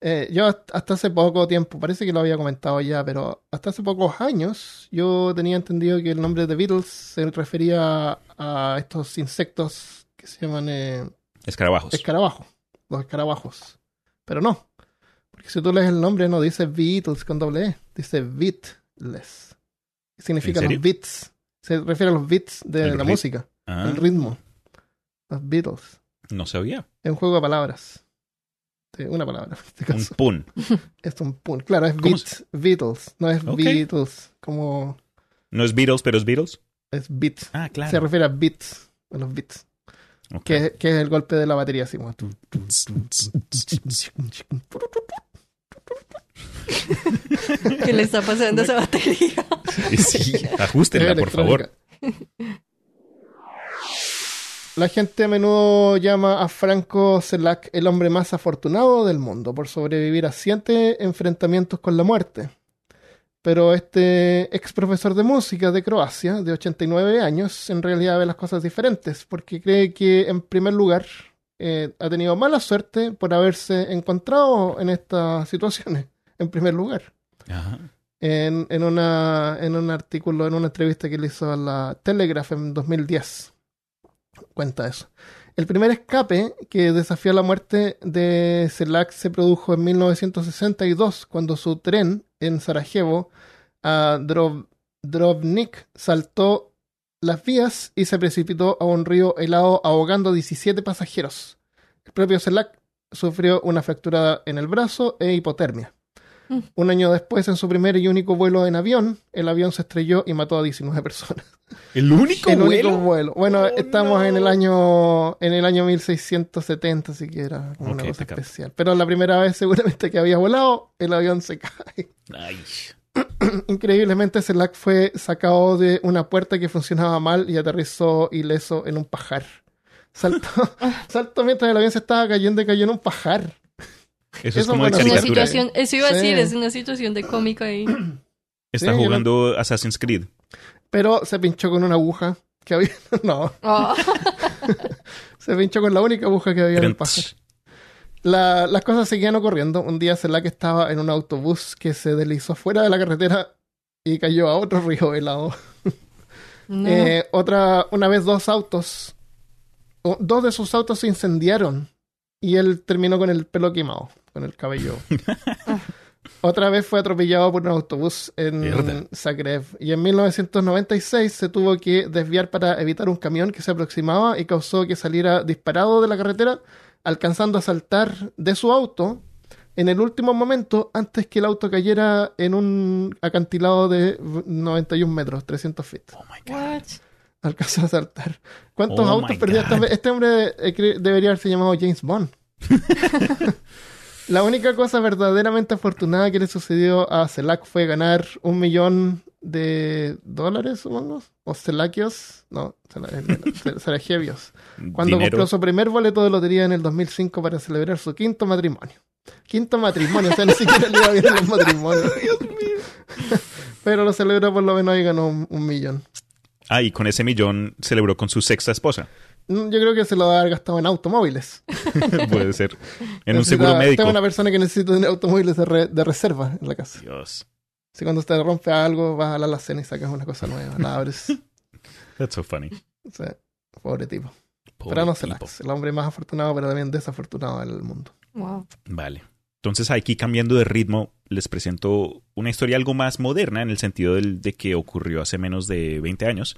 Eh, yo hasta hace poco tiempo, parece que lo había comentado ya, pero hasta hace pocos años yo tenía entendido que el nombre de Beatles se refería a estos insectos que se llaman... Eh, escarabajos. Escarabajos. Los escarabajos. Pero no. Porque si tú lees el nombre no dice Beatles con doble E. Dice Beatles. Significa los beats. Se refiere a los beats de el la rit- música. Ah. El ritmo. Los Beatles. No sabía. Es un juego de palabras. Sí, una palabra. En este caso. Un pun. Es un pun. Claro, es beat, Beatles. No es okay. Beatles. Como... No es Beatles, pero es Beatles. Es beats. Ah, claro. Se refiere a beats. A los beats. Okay. Que, que es el golpe de la batería. Así como... ¿Qué le está pasando a esa batería? Sí, ajustenla, por favor. La gente a menudo llama a Franco Zelak el hombre más afortunado del mundo por sobrevivir a siete enfrentamientos con la muerte. Pero este ex profesor de música de Croacia, de ochenta y nueve años, en realidad ve las cosas diferentes porque cree que, en primer lugar, eh, ha tenido mala suerte por haberse encontrado en estas situaciones, en primer lugar. Ajá. En, en, una, en un artículo, en una entrevista que le hizo a la Telegraph en dos mil diez... Cuenta eso. El primer escape que desafió la muerte de Zelak se produjo en mil novecientos sesenta y dos, cuando su tren en Sarajevo a Drov- Drovnik saltó las vías y se precipitó a un río helado, ahogando a diecisiete pasajeros. El propio Zelak sufrió una fractura en el brazo e hipotermia. Mm. Un año después, en su primer y único vuelo en avión, el avión se estrelló y mató a diecinueve personas. ¿El único el vuelo? El único vuelo. Bueno, oh, estamos no. en el año en el año mil seiscientos setenta, si quiera, como okay, una cosa especial. Pero la primera vez seguramente que había volado, el avión se cae. Ay. Increíblemente, Zelak fue sacado de una puerta que funcionaba mal y aterrizó ileso en un pajar. Saltó, saltó mientras el avión se estaba cayendo y cayó en un pajar. Eso, eso es como de caricatura. Eso iba a decir, sí. Es una situación de cómica ahí. Está sí, jugando no... Assassin's Creed. Pero se pinchó con una aguja que había... No. Oh. Se pinchó con la única aguja que había en el pájaro. La, las cosas seguían ocurriendo. Un día Zelak estaba en un autobús que se deslizó fuera de la carretera y cayó a otro río helado. No. eh, otra, una vez dos autos... Dos de sus autos se incendiaron y él terminó con el pelo quemado, con el cabello. Otra vez fue atropellado por un autobús en Zagreb. Y en mil novecientos noventa y seis se tuvo que desviar para evitar un camión que se aproximaba y causó que saliera disparado de la carretera, alcanzando a saltar de su auto en el último momento antes que el auto cayera en un acantilado de noventa y un metros, trescientos feet. Oh my God. Alcanzó a saltar. ¿Cuántos oh autos perdió esta vez? Este hombre debería haberse llamado James Bond. La única cosa verdaderamente afortunada que le sucedió a Zelak fue ganar un millón de dólares, supongo, o Zelakios, no, Sarajevios, cuando dinero. Compró su primer boleto de lotería en el dos mil cinco para celebrar su quinto matrimonio. Quinto matrimonio, o sea, ni siquiera le iba bien el matrimonio. Dios mío. Pero lo celebró por lo menos y ganó un, un millón. Ah, y con ese millón celebró con su sexta esposa. Yo creo que se lo va a haber gastado en automóviles. Puede ser. En necesita, un seguro médico. Tengo una persona que necesita un automóvil de, re, de reserva en la casa. Dios. Si cuando te rompe algo, vas a la alacena y sacas una cosa nueva. La abres. That's so funny. Sí. Pobre tipo. Pobre Pero no se la. El hombre más afortunado, pero también desafortunado del mundo. Wow. Vale. Entonces aquí, cambiando de ritmo, les presento una historia algo más moderna en el sentido del, de que ocurrió hace menos de veinte años.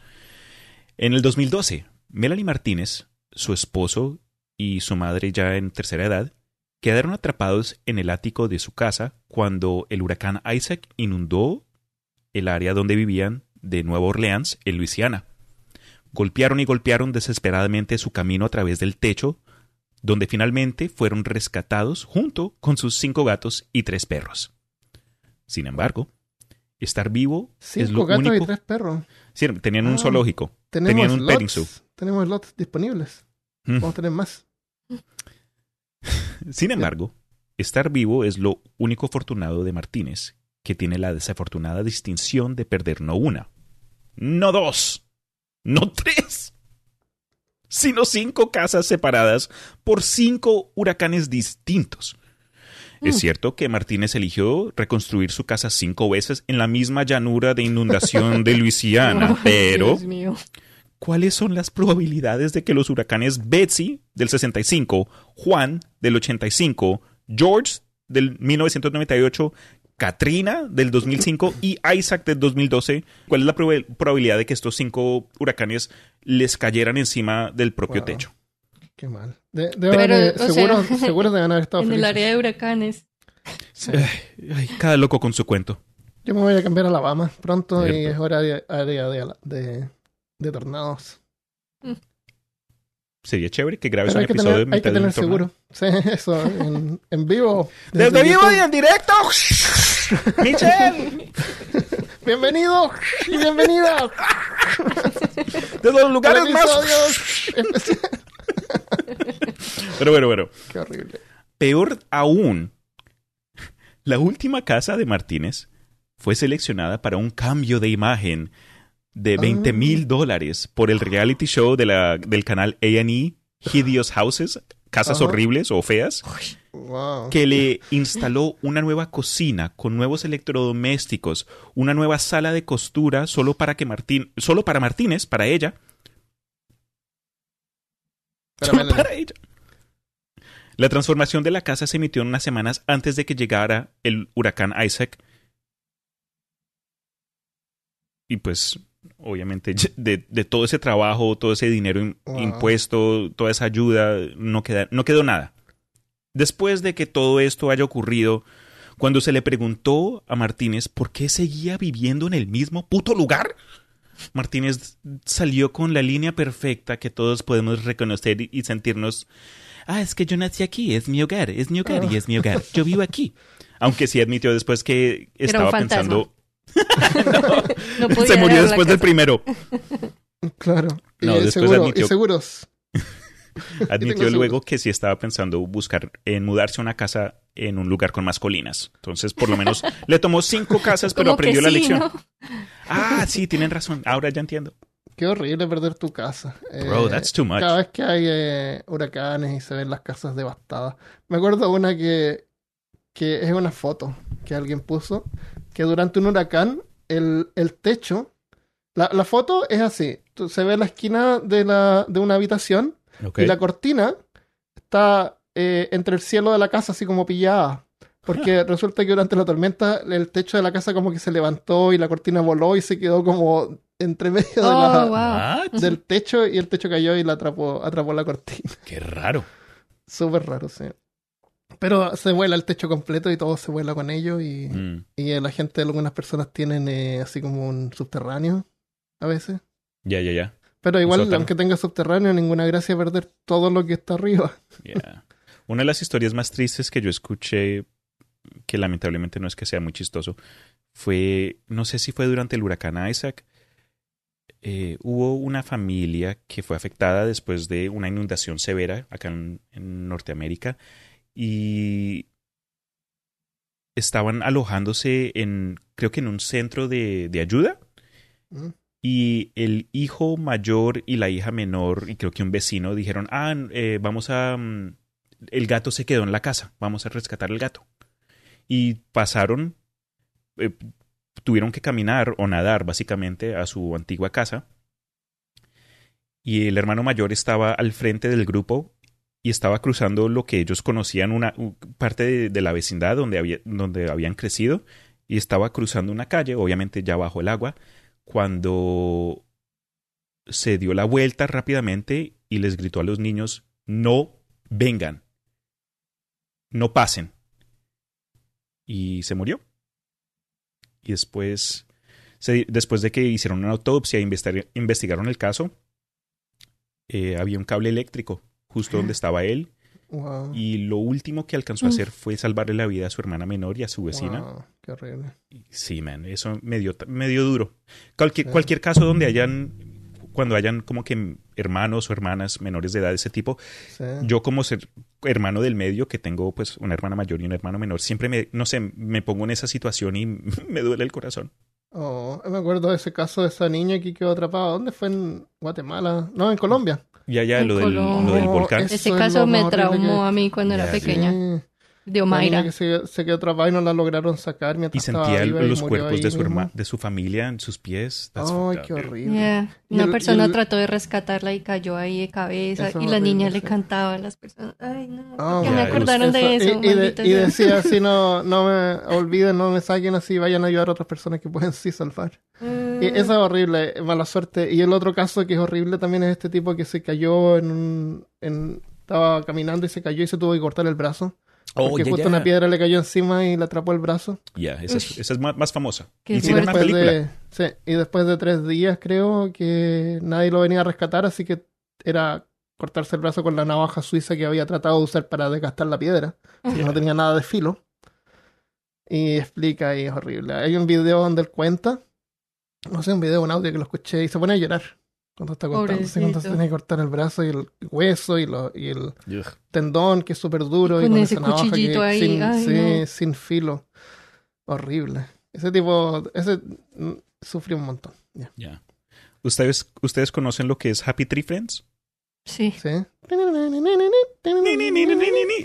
En el dos mil doce, Melanie Martínez, su esposo y su madre ya en tercera edad quedaron atrapados en el ático de su casa cuando el huracán Isaac inundó el área donde vivían de Nueva Orleans, en Luisiana. Golpearon y golpearon desesperadamente su camino a través del techo, donde finalmente fueron rescatados junto con sus cinco gatos y tres perros. Sin embargo, estar vivo cinco es lo único... Cinco gatos y tres perros. Sí, tenían ah, un zoológico. Tenían un petting zoo. Tenemos lots disponibles. Mm. Vamos a tener más. Sin embargo, estar vivo es lo único afortunado de Martínez, que tiene la desafortunada distinción de perder no una, no dos, no tres, sino cinco casas separadas por cinco huracanes distintos. Mm. Es cierto que Martínez eligió reconstruir su casa cinco veces en la misma llanura de inundación de Luisiana, pero ¿cuáles son las probabilidades de que los huracanes Betsy del sesenta y cinco, Juan del ochenta y cinco, George del mil novecientos noventa y ocho, Katrina del dos mil cinco y Isaac del dos mil doce, cuál es la prob- probabilidad de que estos cinco huracanes les cayeran encima del propio wow. techo? Qué mal. De, de Pero, haber, seguro, sea, seguro deben haber estado en felices. El área de huracanes. Sí. Ay, ay, cada loco con su cuento. Yo me voy a cambiar a Alabama pronto. ¿Cierto? Y es hora de, área de, de, de tornados. Mm. Sería chévere que grabes un episodio de mitad de un tornado. Hay que tener seguro. Sí, eso, en, en vivo. Desde, desde vivo y en directo. ¡Michelle! ¡Bienvenido! ¡Y bienvenida! ¡De los lugares más! Pero bueno, bueno. Qué horrible. Peor aún, la última casa de Martínez fue seleccionada para un cambio de imagen de veinte mil dólares por el reality show de la, del canal A and E, Hideous Houses, Casas uh-huh. Horribles o Feas, wow. que le instaló una nueva cocina con nuevos electrodomésticos, una nueva sala de costura solo para, que Martín, solo para Martínez, para ella. Solo Melanie. Para ella. La transformación de la casa se emitió unas semanas antes de que llegara el huracán Isaac. Y pues... obviamente, de, de todo ese trabajo, todo ese dinero in, wow. impuesto, toda esa ayuda, no, queda, no quedó nada. Después de que todo esto haya ocurrido, cuando se le preguntó a Martínez por qué seguía viviendo en el mismo puto lugar, Martínez salió con la línea perfecta que todos podemos reconocer y sentirnos... Ah, es que yo nací aquí, es mi hogar, es mi hogar oh. y es mi hogar. Yo vivo aquí. Aunque sí admitió después que estaba pensando... no, no se murió después del primero. Claro. Y, no, seguro, admitió, y seguros. Admitió luego que sí estaba pensando buscar en mudarse a una casa en un lugar con más colinas. Entonces, por lo menos le tomó cinco casas, pero aprendió sí, la lección. ¿No? Ah, sí, tienen razón. Ahora ya entiendo. Qué horrible perder tu casa. Bro, eh, that's too much. Cada vez que hay eh, huracanes y se ven las casas devastadas. Me acuerdo una que, que es una foto que alguien puso. Que durante un huracán, el, el techo... La, la foto es así. Se ve la esquina de, la, de una habitación. Okay. Y la cortina está eh, entre el cielo de la casa, así como pillada. Porque ah. resulta que durante la tormenta, el techo de la casa como que se levantó y la cortina voló y se quedó como entre medio de oh, la, wow. del techo. Y el techo cayó y la atrapó, atrapó la cortina. ¡Qué raro! Súper raro, sí. Pero se vuela el techo completo y todo se vuela con ello y, mm. y la gente, algunas personas tienen eh, así como un subterráneo a veces. Ya, yeah, ya, yeah, ya. Yeah. Pero igual, aunque tenga subterráneo, ninguna gracia perder todo lo que está arriba. Yeah. Una de las historias más tristes que yo escuché, que lamentablemente no es que sea muy chistoso, fue, no sé si fue durante el huracán Isaac, eh, hubo una familia que fue afectada después de una inundación severa acá en, en Norteamérica. Y estaban alojándose en, creo que en un centro de, de ayuda. Mm. Y el hijo mayor y la hija menor, y creo que un vecino, dijeron, ah, eh, vamos a... el gato se quedó en la casa, vamos a rescatar al gato. Y pasaron, eh, tuvieron que caminar o nadar básicamente a su antigua casa. Y el hermano mayor estaba al frente del grupo. y estaba cruzando lo que ellos conocían, una parte de, de la vecindad donde, había, donde habían crecido, y estaba cruzando una calle, obviamente ya bajo el agua, cuando se dio la vuelta rápidamente y les gritó a los niños, no vengan, no pasen. Y se murió. Y después, se, después de que hicieron una autopsia e investig- investigaron el caso, eh, había un cable eléctrico justo donde estaba él. Wow. Y lo último que alcanzó a hacer fue salvarle la vida a su hermana menor y a su vecina. Wow, qué horrible. Sí, man, eso me dio, me dio duro. Cualquier, cualquier caso donde hayan... Cuando hayan como que hermanos o hermanas menores de edad de ese tipo, sí. Yo como ser hermano del medio, que tengo pues una hermana mayor y un hermano menor, siempre me, no sé, me pongo en esa situación y me duele el corazón. Oh, me acuerdo de ese caso de esa niña que quedó atrapada. ¿Dónde fue? ¿En Guatemala? No, en Colombia. Ya, ya, lo del, lo del volcán. Ese caso me traumó que... a mí cuando yeah, era pequeña. Sí. De Omaira. Que se, se quedó atrapada y no la lograron sacar mientras y sentía el, y los cuerpos de su, herma, de su familia en sus pies. Ay, oh, qué horrible. Yeah. Una el, persona el... trató de rescatarla y cayó ahí de cabeza. Eso y la horrible, niña sí. Le cantaba a las personas. Ay, no. Oh, yeah, me acordaron eso, de eso. Y, y, de, y decía así, no, no me olviden, no me saquen así, vayan a ayudar a otras personas que pueden sí salvar. Mm. Y eso es horrible, mala suerte. Y el otro caso que es horrible también es este tipo que se cayó en un... En, estaba caminando y se cayó y se tuvo que cortar el brazo. Porque oh, yeah, justo yeah. Una piedra le cayó encima y le atrapó el brazo. Ya, yeah, esa, es, esa es más, más famosa. Y sí, una película. De, sí, y después de tres días creo que nadie lo venía a rescatar, así que era cortarse el brazo con la navaja suiza que había tratado de usar para desgastar la piedra. Yeah. No tenía nada de filo. Y explica y es horrible. Hay un video donde él cuenta, no sé, un video, un audio que lo escuché y se pone a llorar. Cuando está cortando, cuando se tiene que cortar el brazo y el hueso y, lo, y el yeah. Tendón, que es súper duro. Y con, con ese cuchillito ahí. Sin, ay, sí, no. Sin filo. Horrible. Ese tipo, ese sufrió un montón. Yeah. Yeah. ¿Ustedes, ¿Ustedes conocen lo que es Happy Tree Friends? Sí. ¿Sí?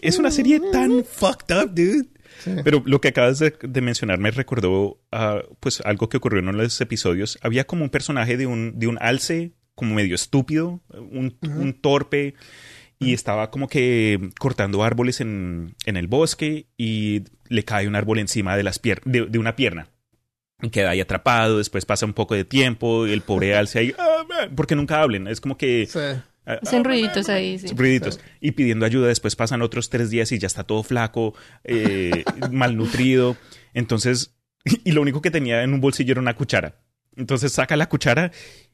Es una serie tan fucked up, dude. Sí. Pero lo que acabas de, de mencionar me recordó uh, pues algo que ocurrió en uno de los episodios. Había como un personaje de un, de un alce, como medio estúpido, un, uh-huh. un torpe, y uh-huh. estaba como que cortando árboles en, en el bosque y le cae un árbol encima de, las pier- de, de una pierna. Queda ahí atrapado, después pasa un poco de tiempo y el pobre alce ahí, ah, porque nunca hablen, es como que... Sí. Hacen ruiditos ahí, sí. Ruiditos. Y pidiendo ayuda, después pasan otros tres días y ya está todo flaco, eh, malnutrido. Entonces, y lo único que tenía en un bolsillo era una cuchara. Entonces saca la cuchara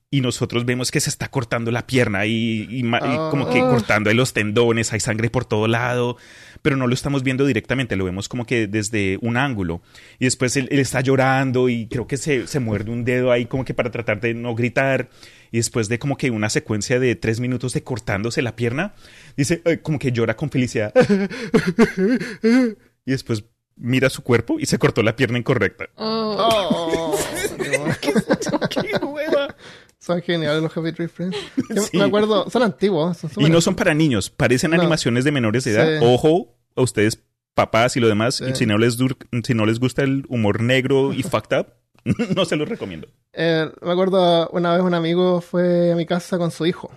y nosotros vemos que se está cortando la pierna y, y, ma- oh. y como que cortando ahí los tendones, hay sangre por todo lado, pero no lo estamos viendo directamente, lo vemos como que desde un ángulo. Y después él, él está llorando y creo que se, se muerde un dedo ahí como que para tratar de no gritar. Y después de como que una secuencia de tres minutos de cortándose la pierna, dice eh, como que llora con felicidad. Y después mira su cuerpo y se cortó la pierna incorrecta. Oh. Oh. ¿Qué, qué hueva? Son geniales los Happy Tree Friends. Sí. Me acuerdo, son antiguos. Son y no son para niños, parecen no. Animaciones de menores de edad. Sí. Ojo a ustedes, papás y lo demás. Sí. Y si, no les dur- si no les gusta el humor negro y fucked up, no se los recomiendo. Eh, me acuerdo una vez un amigo fue a mi casa con su hijo.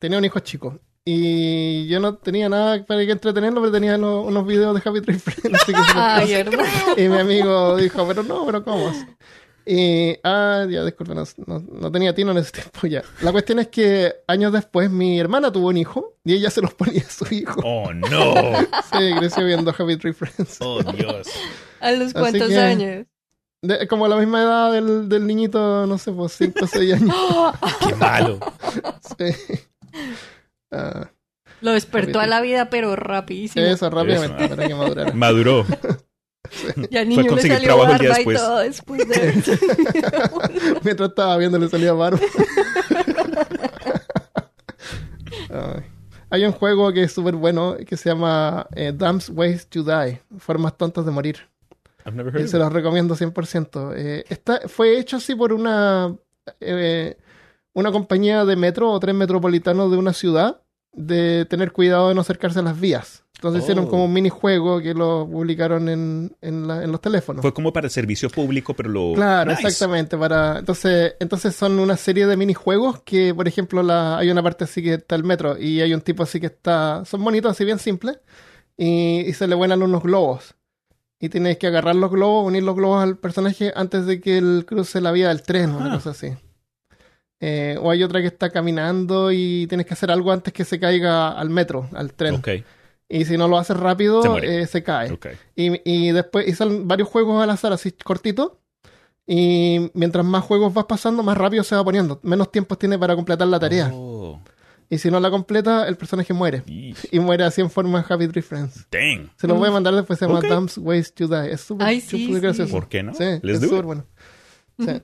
Tenía un hijo chico. Y yo no tenía nada para que entretenerlo, pero tenía lo, unos videos de Happy Tree Friends. Así que ay, hermano. Y mi amigo dijo, pero no, pero ¿cómo? Y, ah, ya, disculpe, no, no, no tenía tino en ese tiempo ya. La cuestión es que años después mi hermana tuvo un hijo y ella se los ponía a su hijo. ¡Oh, no! Sí, creció viendo Happy Tree Friends. ¡Oh, Dios! ¿A los cuántos que, años? De, como a la misma edad del, del niñito, no sé, pues cinco o seis años. ¡Qué malo! Sí. Uh, Lo despertó a la vida, pero rapidísimo. Eso, rápidamente, eso, para que madurara. Maduró. Sí. Y al niño fue a conseguir le salió trabajo barba y después. Todo después de eso. Mientras estaba viendo le salía barba. Ay. Hay un juego que es súper bueno que se llama eh, Dumb's Ways to Die, Formas Tontas de Morir. I've never heard y se los recomiendo cien por ciento. Eh, está, fue hecho así por una, eh, una compañía de metro o tren metropolitano de una ciudad de tener cuidado de no acercarse a las vías. Entonces oh. hicieron como un minijuego que lo publicaron en, en, la, en los teléfonos. Fue como para servicio público, pero lo... Claro, nice. exactamente. Para... Entonces, entonces son una serie de minijuegos que, por ejemplo, la... hay una parte así que está el metro y hay un tipo así que está... Son bonitos, así bien simples. Y, y se le vuelan unos globos. Y tienes que agarrar los globos, unir los globos al personaje antes de que él cruce la vía del tren ah. o una cosa así. Eh, o hay otra que está caminando y tienes que hacer algo antes que se caiga al metro, al tren. Okay. Y si no lo haces rápido, se, eh, se cae. Okay. Y, y después hicieron varios juegos al azar, así cortitos. Y mientras más juegos vas pasando, más rápido se va poniendo. Menos tiempo tiene para completar la tarea. Oh. Y si no la completa, el personaje muere. Yeesh. Y muere así en forma Happy Tree Friends. Dang. Se los voy a mandar después, se llama okay. Dumb's Ways to Die. Es súper sí, sí. gracioso. ¿Por qué no? Sí, Let's es súper bueno. Sí.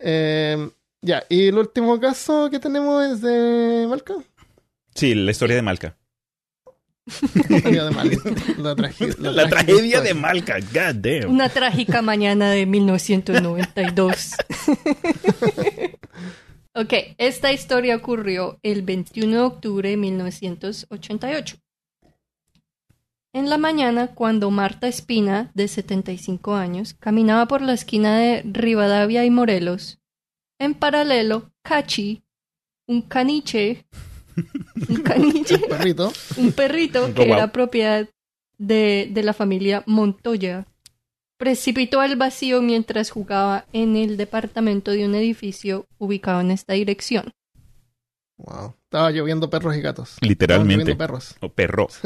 eh, ya, y el último caso que tenemos es de Malka. Sí, la historia de Malka. de Malka. La, tragi- la, la tragedia historia. de Malka, god damn. Una trágica mañana de mil novecientos noventa y dos. Ok, esta historia ocurrió el veintiuno de octubre de mil novecientos ochenta y ocho. En la mañana, cuando Marta Espina, de setenta y cinco años, caminaba por la esquina de Rivadavia y Morelos, en paralelo, Kachi, un caniche, un caniche, un perrito, un perrito que era propiedad de, de la familia Montoya, precipitó al vacío mientras jugaba en el departamento de un edificio ubicado en esta dirección. Wow. Estaba lloviendo perros y gatos. Literalmente. Estaba lloviendo perros. O perros.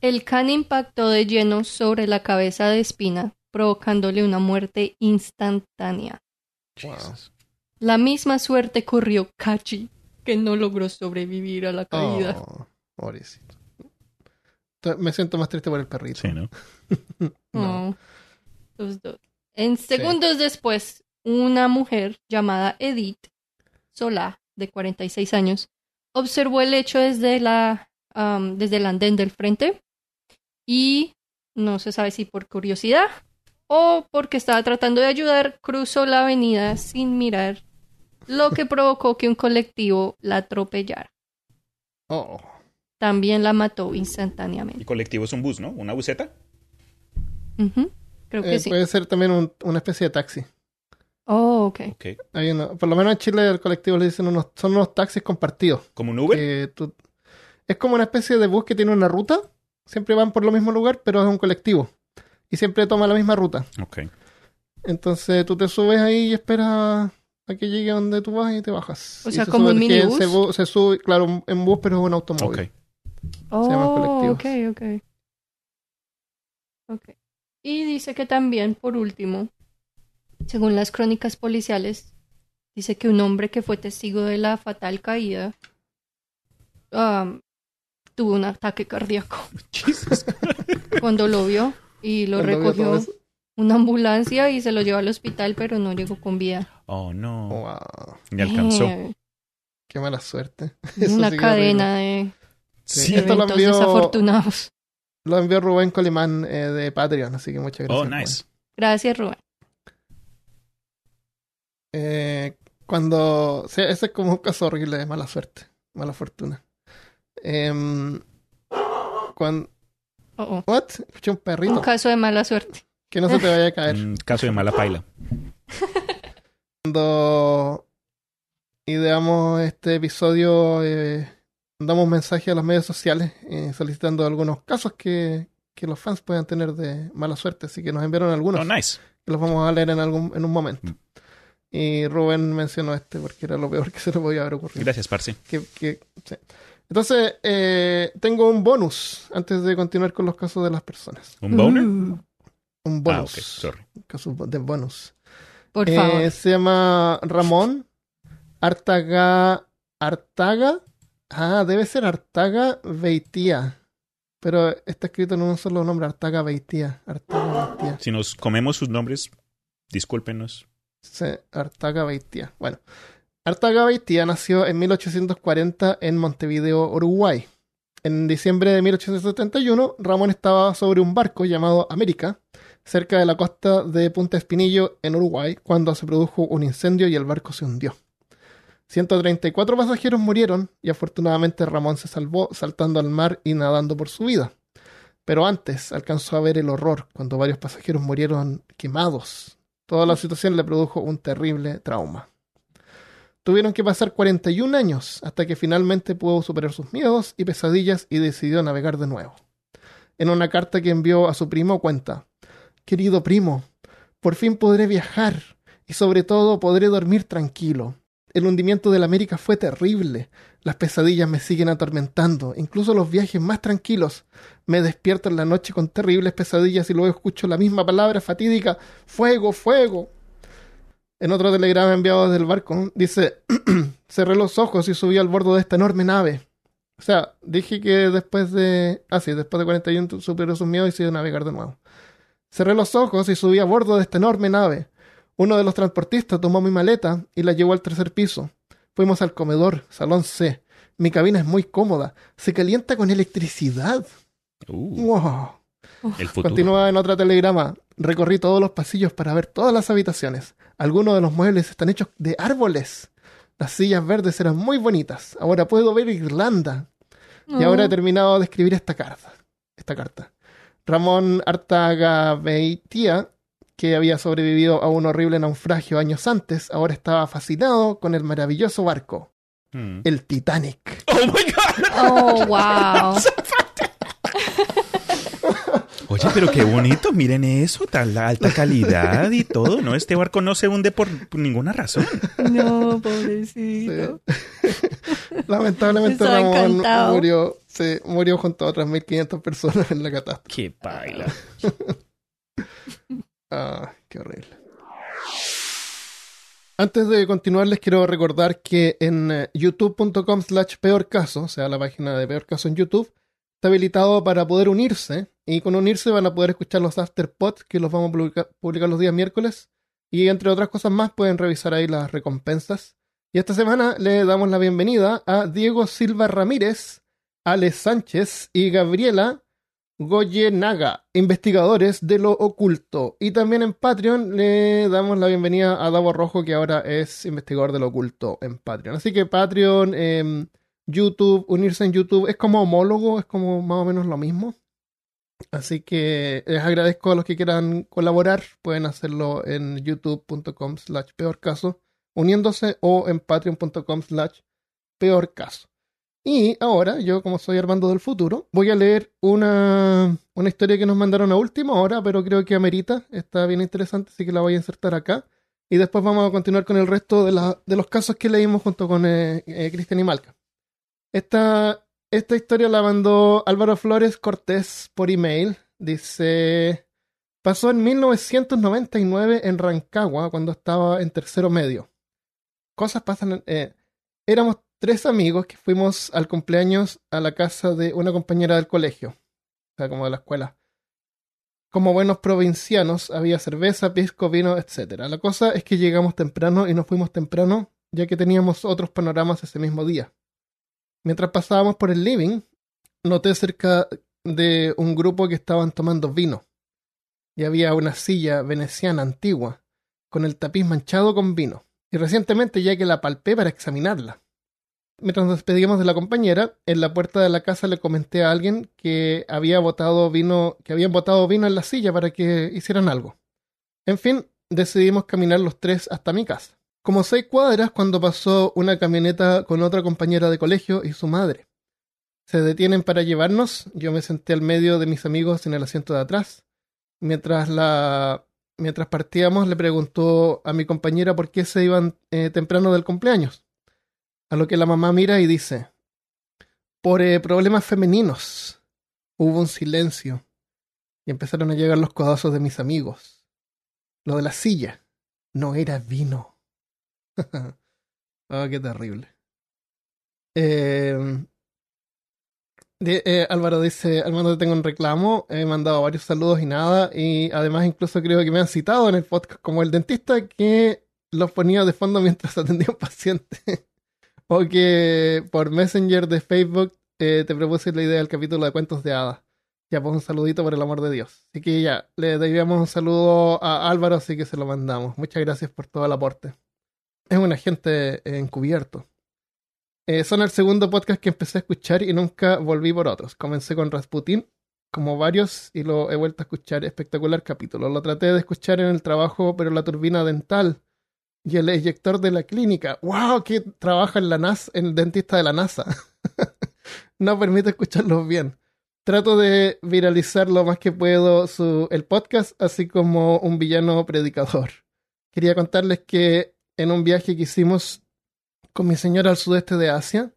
El can impactó de lleno sobre la cabeza de Espina, provocándole una muerte instantánea. Wow. La misma suerte corrió Kachi, que no logró sobrevivir a la caída. Oh, pobrecito. Me siento más triste por el perrito. Sí, ¿no? No. Los dos. En segundos sí. después, una mujer llamada Edith Solá, de cuarenta y seis años, observó el hecho desde la um, desde el andén del frente y no se sabe si por curiosidad o porque estaba tratando de ayudar, cruzó la avenida sin mirar, lo que provocó que un colectivo la atropellara. Oh. También la mató instantáneamente. El colectivo es un bus, ¿no? ¿Una buseta? Uh-huh. Creo que eh, sí. Puede ser también un, una especie de taxi. Oh, ok. okay. Hay uno, por lo menos en Chile el colectivo le dicen unos... Son unos taxis compartidos. ¿Como un Uber? Tú, es como una especie de bus que tiene una ruta. Siempre van por el mismo lugar, pero es un colectivo. Y siempre toma la misma ruta. Ok. Entonces tú te subes ahí y esperas... a que llegue donde tú vas y te bajas. O sea, como un minibús. Se, bu- se sube, claro, en bus, pero es un automóvil. Ok. Oh, se llama colectivo. Ok, ok. Ok. Y dice que también, por último, según las crónicas policiales, dice que un hombre que fue testigo de la fatal caída um, tuvo un ataque cardíaco. Jesus. Cuando lo vio y lo Cuando recogió una ambulancia y se lo llevó al hospital, pero no llegó con vida. Oh, no. Wow. Ni alcanzó. Eh. Qué mala suerte. Eso una cadena horrible. de sí. eventos lo envió, desafortunados. Lo envió Rubén Colimán eh, de Patreon, así que muchas gracias. Oh, nice. Rubén. Gracias, Rubén. Eh, cuando... O sea, ese es como un caso horrible de mala suerte. Mala fortuna. Eh, cuando... Oh, oh. ¿What? Escuché un perrito. Un caso de mala suerte. Que no se te vaya a caer. Un caso de mala paila. Cuando ideamos este episodio, eh, damos mensaje a los medios sociales eh, solicitando algunos casos que, que los fans puedan tener de mala suerte. Así que nos enviaron algunos. Oh, nice. Que los vamos a leer en, algún, en un momento. Mm. Y Rubén mencionó este porque era lo peor que se le podía haber ocurrido. Gracias, Parsi. Que, que, sí. Entonces, eh, tengo un bonus antes de continuar con los casos de las personas. ¿Un bonus? Mm. Un bonus. Ah, ok, sorry. Un caso de bonus. Por eh, favor. Se llama Ramón Artaga... Artaga... Ah, debe ser Artagaveitia. Pero está escrito en un solo nombre, Artagaveitia. Artagaveitia. Si nos comemos sus nombres, discúlpenos. Sí, Artagaveitia. Bueno, Artagaveitia nació en mil ochocientos cuarenta en Montevideo, Uruguay. En diciembre de mil ochocientos setenta y uno, Ramón estaba sobre un barco llamado América, cerca de la costa de Punta Espinillo, en Uruguay, cuando se produjo un incendio y el barco se hundió. ciento treinta y cuatro pasajeros murieron y afortunadamente Ramón se salvó saltando al mar y nadando por su vida. Pero antes alcanzó a ver el horror cuando varios pasajeros murieron quemados. Toda la situación le produjo un terrible trauma. Tuvieron que pasar cuarenta y un años hasta que finalmente pudo superar sus miedos y pesadillas y decidió navegar de nuevo. En una carta que envió a su primo cuenta: «Querido primo, por fin podré viajar y sobre todo podré dormir tranquilo. El hundimiento de la América fue terrible. Las pesadillas me siguen atormentando. Incluso los viajes más tranquilos. Me despierto en la noche con terribles pesadillas y luego escucho la misma palabra fatídica: fuego, fuego». En otro telegrama enviado desde el barco dice: «Cerré los ojos y subí al bordo de esta enorme nave». O sea, dije que después de... Ah, sí, después de cuarenta y uno superó sus miedos y decidió navegar de nuevo. «Cerré los ojos y subí a bordo de esta enorme nave. Uno de los transportistas tomó mi maleta y la llevó al tercer piso. Fuimos al comedor, salón C. Mi cabina es muy cómoda. Se calienta con electricidad». Uh, wow. El futuro. Continúa en otro telegrama. «Recorrí todos los pasillos para ver todas las habitaciones. Algunos de los muebles están hechos de árboles. Las sillas verdes eran muy bonitas. Ahora puedo ver Irlanda». Uh. Y ahora he terminado de escribir esta carta. Esta carta. Ramón Artagaveitia, que había sobrevivido a un horrible naufragio años antes, ahora estaba fascinado con el maravilloso barco. Hmm. El Titanic. ¡Oh, my God! ¡Oh, wow! Oye, pero qué bonito. Miren eso, tan alta calidad y todo, ¿no? Este barco no se hunde por ninguna razón. No, pobrecito. Sí. Lamentablemente Ramón encantado. murió, sí, murió junto a otras mil quinientas personas en la catástrofe. ¡Qué paila! Ah, qué horrible. Antes de continuar, les quiero recordar que en youtube punto com slash peor caso, o sea, la página de Peor Caso en YouTube, está habilitado para poder unirse, y con unirse van a poder escuchar los afterpods que los vamos a publica- publicar los días miércoles, y entre otras cosas más pueden revisar ahí las recompensas. Y esta semana le damos la bienvenida a Diego Silva Ramírez, Ale Sánchez y Gabriela Goyenaga, investigadores de lo oculto. Y también en Patreon le damos la bienvenida a Davo Rojo, que ahora es investigador de lo oculto en Patreon. Así que Patreon, eh, YouTube, unirse en YouTube, es como homólogo, es como más o menos lo mismo. Así que les agradezco a los que quieran colaborar, pueden hacerlo en youtube punto com slash peor caso, uniéndose, o en patreon punto com slash peor caso. Y ahora, yo como soy Armando del futuro, voy a leer una, una historia que nos mandaron a última hora, pero creo que amerita, está bien interesante, así que la voy a insertar acá. Y después vamos a continuar con el resto de, la, de los casos que leímos junto con eh, eh, Cristian y Malka. Esta, esta historia la mandó Álvaro Flores Cortés por email. Dice: pasó en mil novecientos noventa y nueve en Rancagua, cuando estaba en tercero medio. Cosas pasan... Eh, éramos... tres amigos que fuimos al cumpleaños a la casa de una compañera del colegio, o sea, como de la escuela. Como buenos provincianos, había cerveza, pisco, vino, etcétera. La cosa es que llegamos temprano y nos fuimos temprano, ya que teníamos otros panoramas ese mismo día. Mientras pasábamos por el living, noté cerca de un grupo que estaban tomando vino. Y había una silla veneciana antigua, con el tapiz manchado con vino. Y recientemente, ya que la palpé para examinarla. Mientras nos despedíamos de la compañera, en la puerta de la casa le comenté a alguien que había botado vino, que habían botado vino en la silla para que hicieran algo. En fin, decidimos caminar los tres hasta mi casa. Como seis cuadras cuando pasó una camioneta con otra compañera de colegio y su madre. Se detienen para llevarnos, yo me senté al medio de mis amigos en el asiento de atrás. Mientras la... Mientras partíamos le preguntó a mi compañera por qué se iban eh, temprano del cumpleaños. A lo que la mamá mira y dice: por eh, problemas femeninos. Hubo un silencio y empezaron a llegar los codazos de mis amigos. Lo de la silla no era vino. Ah, oh, qué terrible. Eh, de, eh, Álvaro dice: Armando, tengo un reclamo. He mandado varios saludos y nada. Y además incluso creo que me han citado en el podcast como el dentista que los ponía de fondo mientras atendía a un paciente. O que por Messenger de Facebook eh, te propuse la idea del capítulo de Cuentos de Hadas. Ya, pues un saludito por el amor de Dios. Así que ya, le debíamos un saludo a Álvaro, así que se lo mandamos. Muchas gracias por todo el aporte. es un agente encubierto. Eh, son el segundo podcast que empecé a escuchar y nunca volví por otros. Comencé con Rasputín, como varios, y lo he vuelto a escuchar. Espectacular capítulo. Lo traté de escuchar en el trabajo, pero la turbina dental y el eyector de la clínica. ¡Wow! Que trabaja en la NASA, en el dentista de la NASA. No permite escucharlos bien. Trato de viralizar lo más que puedo su, el podcast, así como un villano predicador. Quería contarles que en un viaje que hicimos con mi señora al sudeste de Asia,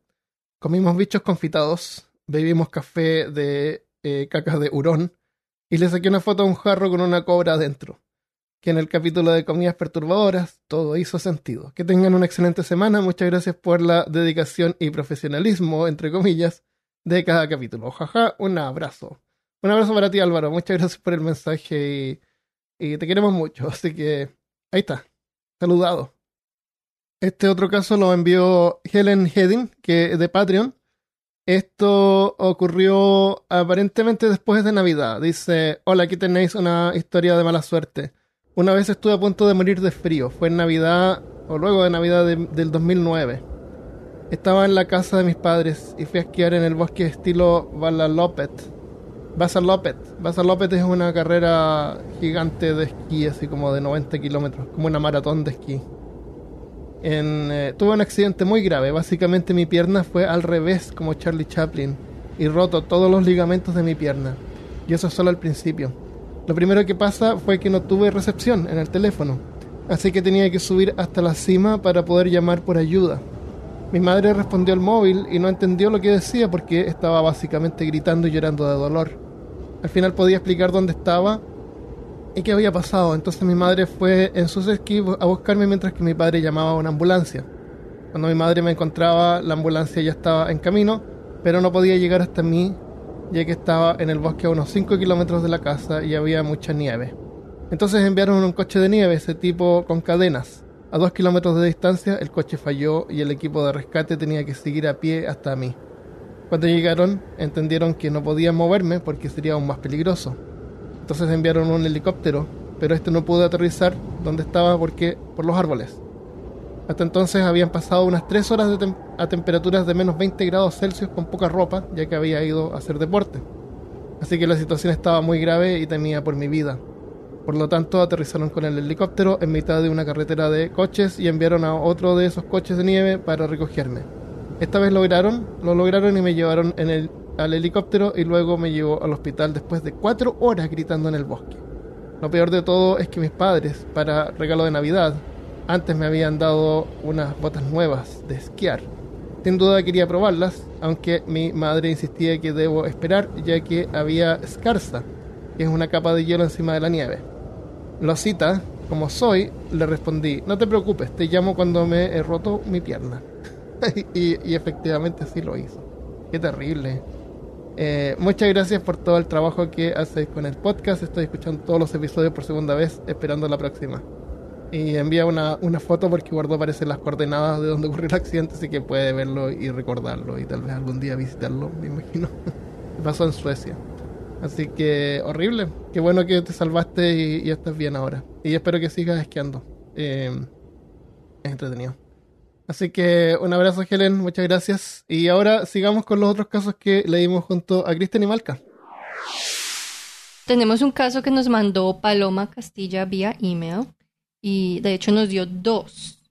comimos bichos confitados, bebimos café de eh, cacas de hurón, y le saqué una foto a un jarro con una cobra adentro. Que en el capítulo de comidas perturbadoras todo hizo sentido. Que tengan una excelente semana. Muchas gracias por la dedicación y profesionalismo, entre comillas, de cada capítulo. Jaja, un abrazo. Un abrazo para ti, Álvaro. Muchas gracias por el mensaje y, y te queremos mucho. Así que ahí está. Saludado. Este otro caso lo envió Helen Heading, que de Patreon. Esto ocurrió aparentemente después de Navidad. Dice: hola, aquí tenéis una historia de mala suerte. Una vez estuve a punto de morir de frío. Fue en Navidad, o luego de Navidad de, del dos mil nueve. Estaba en la casa de mis padres y fui a esquiar en el bosque estilo Balalopet. Basalopet. Basalopet es una carrera gigante de esquí, así como de noventa kilómetros, como una maratón de esquí. En, eh, tuve un accidente muy grave. Básicamente mi pierna fue al revés, como Charlie Chaplin, y roto todos los ligamentos de mi pierna. Y eso es solo al principio. Lo primero que pasa fue que no tuve recepción en el teléfono, así que tenía que subir hasta la cima para poder llamar por ayuda. Mi madre respondió al móvil y no entendió lo que decía porque estaba básicamente gritando y llorando de dolor. Al final podía explicar dónde estaba y qué había pasado, entonces mi madre fue en sus esquís a buscarme mientras que mi padre llamaba a una ambulancia. Cuando mi madre me encontraba, la ambulancia ya estaba en camino, pero no podía llegar hasta mí, ya que estaba en el bosque a unos cinco kilómetros de la casa y había mucha nieve. Entonces enviaron un coche de nieve, ese tipo con cadenas. A dos kilómetros de distancia el coche falló y el equipo de rescate tenía que seguir a pie hasta mí. Cuando llegaron, entendieron que no podían moverme porque sería aún más peligroso. Entonces enviaron un helicóptero, pero este no pudo aterrizar donde estaba porque por los árboles. Hasta entonces habían pasado unas tres horas de tem- a temperaturas de menos veinte grados Celsius con poca ropa, ya que había ido a hacer deporte. Así que la situación estaba muy grave y temía por mi vida. Por lo tanto, aterrizaron con el helicóptero en mitad de una carretera de coches y enviaron a otro de esos coches de nieve para recogerme. Esta vez lograron, lo lograron y me llevaron en el, al helicóptero y luego me llevó al hospital después de cuatro horas gritando en el bosque. Lo peor de todo es que mis padres, para regalo de Navidad, antes me habían dado unas botas nuevas de esquiar. Sin duda quería probarlas, aunque mi madre insistía que debo esperar, ya que había escarza, que es una capa de hielo encima de la nieve. Losita, como soy, le respondí: no te preocupes, te llamo cuando me he roto mi pierna. y, y efectivamente así lo hizo. Qué terrible. Eh, muchas gracias por todo el trabajo que haces con el podcast. Estoy escuchando todos los episodios por segunda vez, esperando la próxima. Y envía una, una foto porque guardó, aparecen las coordenadas de donde ocurrió el accidente, así que puede verlo y recordarlo y tal vez algún día visitarlo, me imagino. Pasó en Suecia. Así que horrible. Qué bueno que te salvaste y, y estás bien ahora. Y espero que sigas esquiando. Eh, es entretenido. Así que un abrazo, Helen. Muchas gracias. Y ahora sigamos con los otros casos que leímos junto a Cristian y Malka. Tenemos un caso que nos mandó Paloma Castilla vía email. Y de hecho nos dio dos.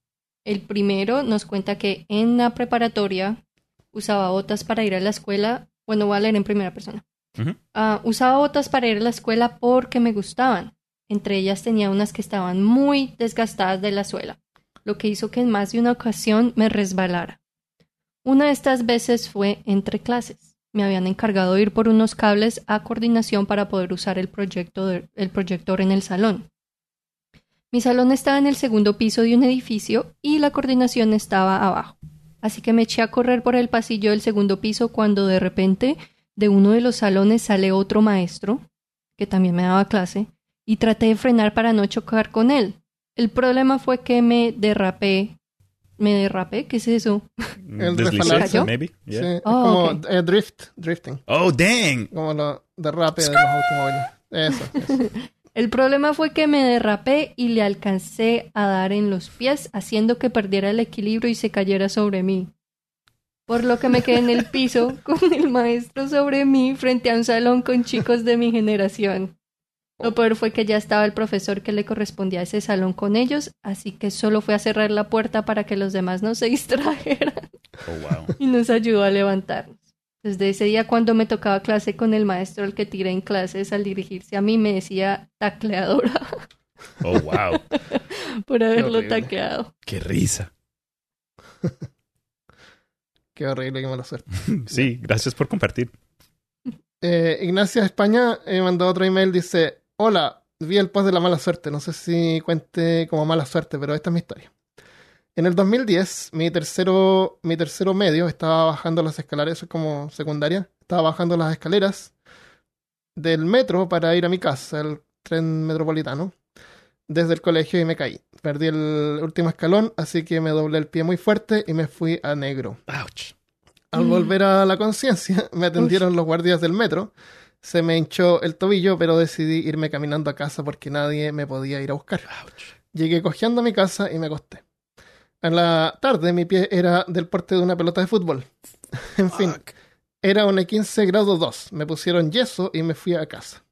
El primero nos cuenta que en la preparatoria usaba botas para ir a la escuela. Bueno, voy a leer en primera persona. Uh-huh. Uh, usaba botas para ir a la escuela porque me gustaban. Entre ellas tenía unas que estaban muy desgastadas de la suela, lo que hizo que en más de una ocasión me resbalara. Una de estas veces fue entre clases. Me habían encargado de ir por unos cables a coordinación para poder usar el, proyecto de, el proyector en el salón. Mi salón estaba en el segundo piso de un edificio y la coordinación estaba abajo. Así que me eché a correr por el pasillo del segundo piso cuando de repente de uno de los salones sale otro maestro, que también me daba clase, y traté de frenar para no chocar con él. El problema fue que me derrapé. ¿Me derrapé? ¿Qué es eso? El desliz, maybe. Yeah. Sí, oh, es como okay. eh, drift, drifting. Oh, dang. Como lo derrape de los automóviles. Eso, eso. El problema fue que me derrapé y le alcancé a dar en los pies, haciendo que perdiera el equilibrio y se cayera sobre mí. Por lo que me quedé en el piso con el maestro sobre mí frente a un salón con chicos de mi generación. Lo peor fue que ya estaba el profesor que le correspondía a ese salón con ellos, así que solo fue a cerrar la puerta para que los demás no se distrajeran. Oh, wow. Y nos ayudó a levantarnos. Desde ese día, cuando me tocaba clase con el maestro, el que tiré en clases, al dirigirse a mí me decía tacleadora. Oh, wow. Por haberlo tacleado. Qué risa. Qué horrible, qué mala suerte. Sí, gracias por compartir. Eh, Ignacia España eh, mandó otro email, dice: hola, vi el post de la mala suerte. No sé si cuente como mala suerte, pero esta es mi historia. En el dos mil diez, mi tercero, mi tercero medio estaba bajando las escaleras, eso es como secundaria, estaba bajando las escaleras del metro para ir a mi casa, el tren metropolitano, desde el colegio y me caí. Perdí el último escalón, así que me doblé el pie muy fuerte y me fui a negro. Ouch. Al mm. volver a la conciencia, me atendieron Uy. los guardias del metro. Se me hinchó el tobillo, pero decidí irme caminando a casa porque nadie me podía ir a buscar. Ouch. Llegué cojeando a mi casa y me acosté. En la tarde, mi pie era del porte de una pelota de fútbol. En Fuck. fin, era un quince grado dos. Me pusieron yeso y me fui a casa.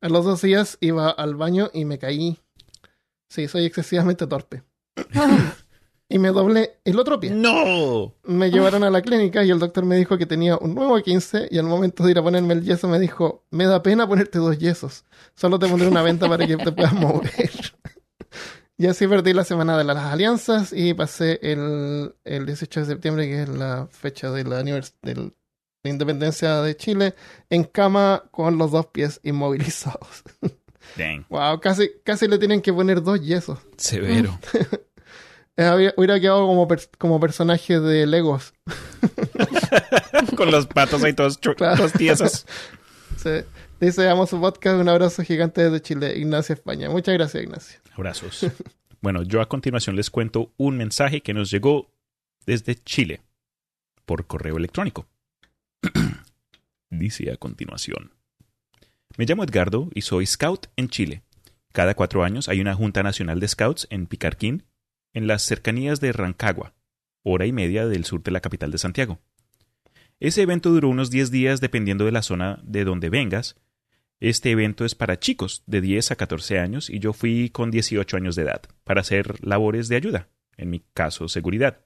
A los dos días iba al baño y me caí. Sí, soy excesivamente torpe. Y me doblé el otro pie. ¡No! Me llevaron a la clínica y el doctor me dijo que tenía un nuevo quince y al momento de ir a ponerme el yeso me dijo: me da pena ponerte dos yesos. Solo te pondré una venda para que te puedas mover. Y así perdí la semana de las alianzas y pasé el, el dieciocho de septiembre, que es la fecha de la, univers- de la independencia de Chile, en cama con los dos pies inmovilizados. Dang. Wow, casi, casi le tienen que poner dos yesos. Severo. Hubiera quedado como, per- como personaje de Legos. Con los patos ahí todos, chu- claro. todos tiesos. Sí. Dice: amo su podcast, un abrazo gigante desde Chile, Ignacia España. Muchas gracias, Ignacia. Abrazos. Bueno, yo a continuación les cuento un mensaje que nos llegó desde Chile por correo electrónico. Dice a continuación: me llamo Edgardo y soy scout en Chile. Cada cuatro años hay una Junta Nacional de Scouts en Picarquín, en las cercanías de Rancagua, hora y media del sur de la capital de Santiago. Ese evento duró unos diez días dependiendo de la zona de donde vengas. Este evento es para chicos de diez a catorce años y yo fui con dieciocho años de edad para hacer labores de ayuda, en mi caso seguridad.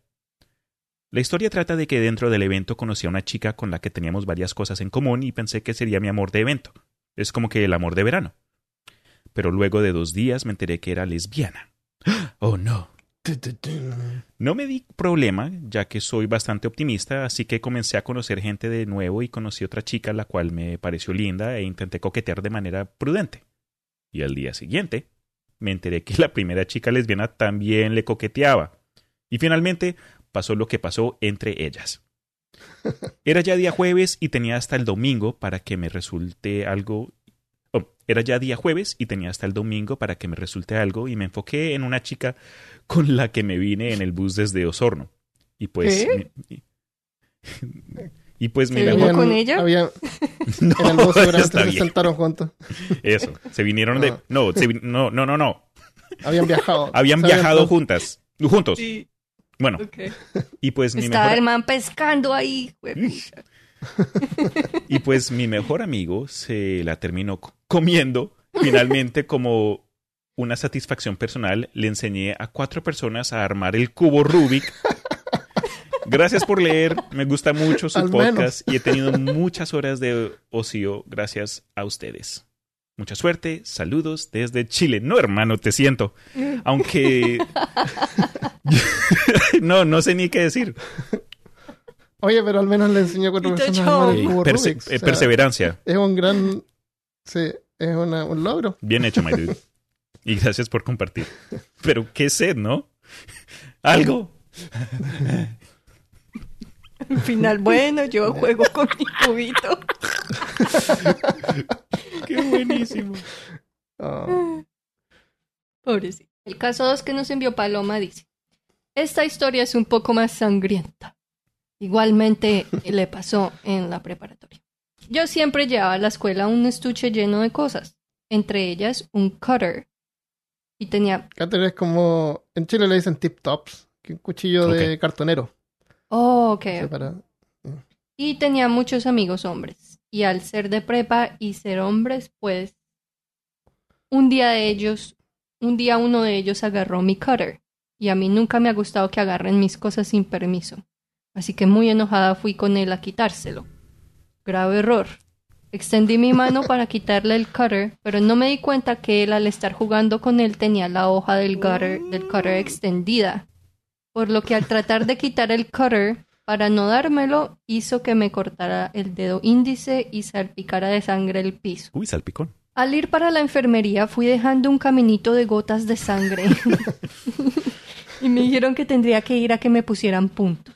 La historia trata de que dentro del evento conocí a una chica con la que teníamos varias cosas en común y pensé que sería mi amor de evento. Es como que el amor de verano. Pero luego de dos días me enteré que era lesbiana. ¡Oh, no! No me di problema, ya que soy bastante optimista, así que comencé a conocer gente de nuevo y conocí otra chica, la cual me pareció linda e intenté coquetear de manera prudente. Y al día siguiente, me enteré que la primera chica lesbiana también le coqueteaba. Y finalmente, pasó lo que pasó entre ellas. Era ya día jueves y tenía hasta el domingo para que me resulte algo... Oh, era ya día jueves y tenía hasta el domingo para que me resulte algo y me enfoqué en una chica con la que me vine en el bus desde Osorno. Y pues... ¿Qué? Mi, y, y pues ¿Se vino con ella? Había, no, en el bus seguramente se sentaron juntos. Eso, se vinieron no. de... No, se, no, no, no, no. Habían viajado. Habían viajado habían... juntas. Juntos. Sí. Bueno, okay. Y pues mi Estaba mejor... el man pescando ahí. Y pues mi mejor amigo se la terminó comiendo. Finalmente, como una satisfacción personal, le enseñé a cuatro personas a armar el cubo Rubik. Gracias por leer. Me gusta mucho su Al podcast menos. Y he tenido muchas horas de ocio gracias a ustedes. Mucha suerte, saludos desde Chile. No, hermano, te siento. Aunque... no, no sé ni qué decir. Oye, pero al menos le enseñó a cuatro personas el cubo Perse- Rubik. O sea, perseverancia. Es un gran... Sí, es una, un logro. Bien hecho, my dude. Y gracias por compartir. Pero qué sed, ¿no? Algo. Al final, bueno, yo juego con mi cubito. Qué buenísimo. Oh. Pobrecito. El caso dos que nos envió Paloma dice: esta historia es un poco más sangrienta. Igualmente le pasó en la preparatoria. Yo siempre llevaba a la escuela un estuche lleno de cosas. entre ellas un cutter. Y tenía... Cutter es como... En Chile le dicen tip tops, que un cuchillo okay. de cartonero. Oh, ok. Separado. Y tenía muchos amigos hombres. Y al ser de prepa y ser hombres, pues... Un día de ellos... Un día uno de ellos agarró mi cutter. Y a mí nunca me ha gustado que agarren mis cosas sin permiso. Así que muy enojada fui con él a quitárselo. Grave error. Extendí mi mano para quitarle el cutter, pero no me di cuenta que él, al estar jugando con él, tenía la hoja del cutter, del cutter extendida. Por lo que al tratar de quitar el cutter, para no dármelo, hizo que me cortara el dedo índice y salpicara de sangre el piso. Uy, salpicón. Al ir para la enfermería, fui dejando un caminito de gotas de sangre. Y me dijeron que tendría que ir a que me pusieran puntos.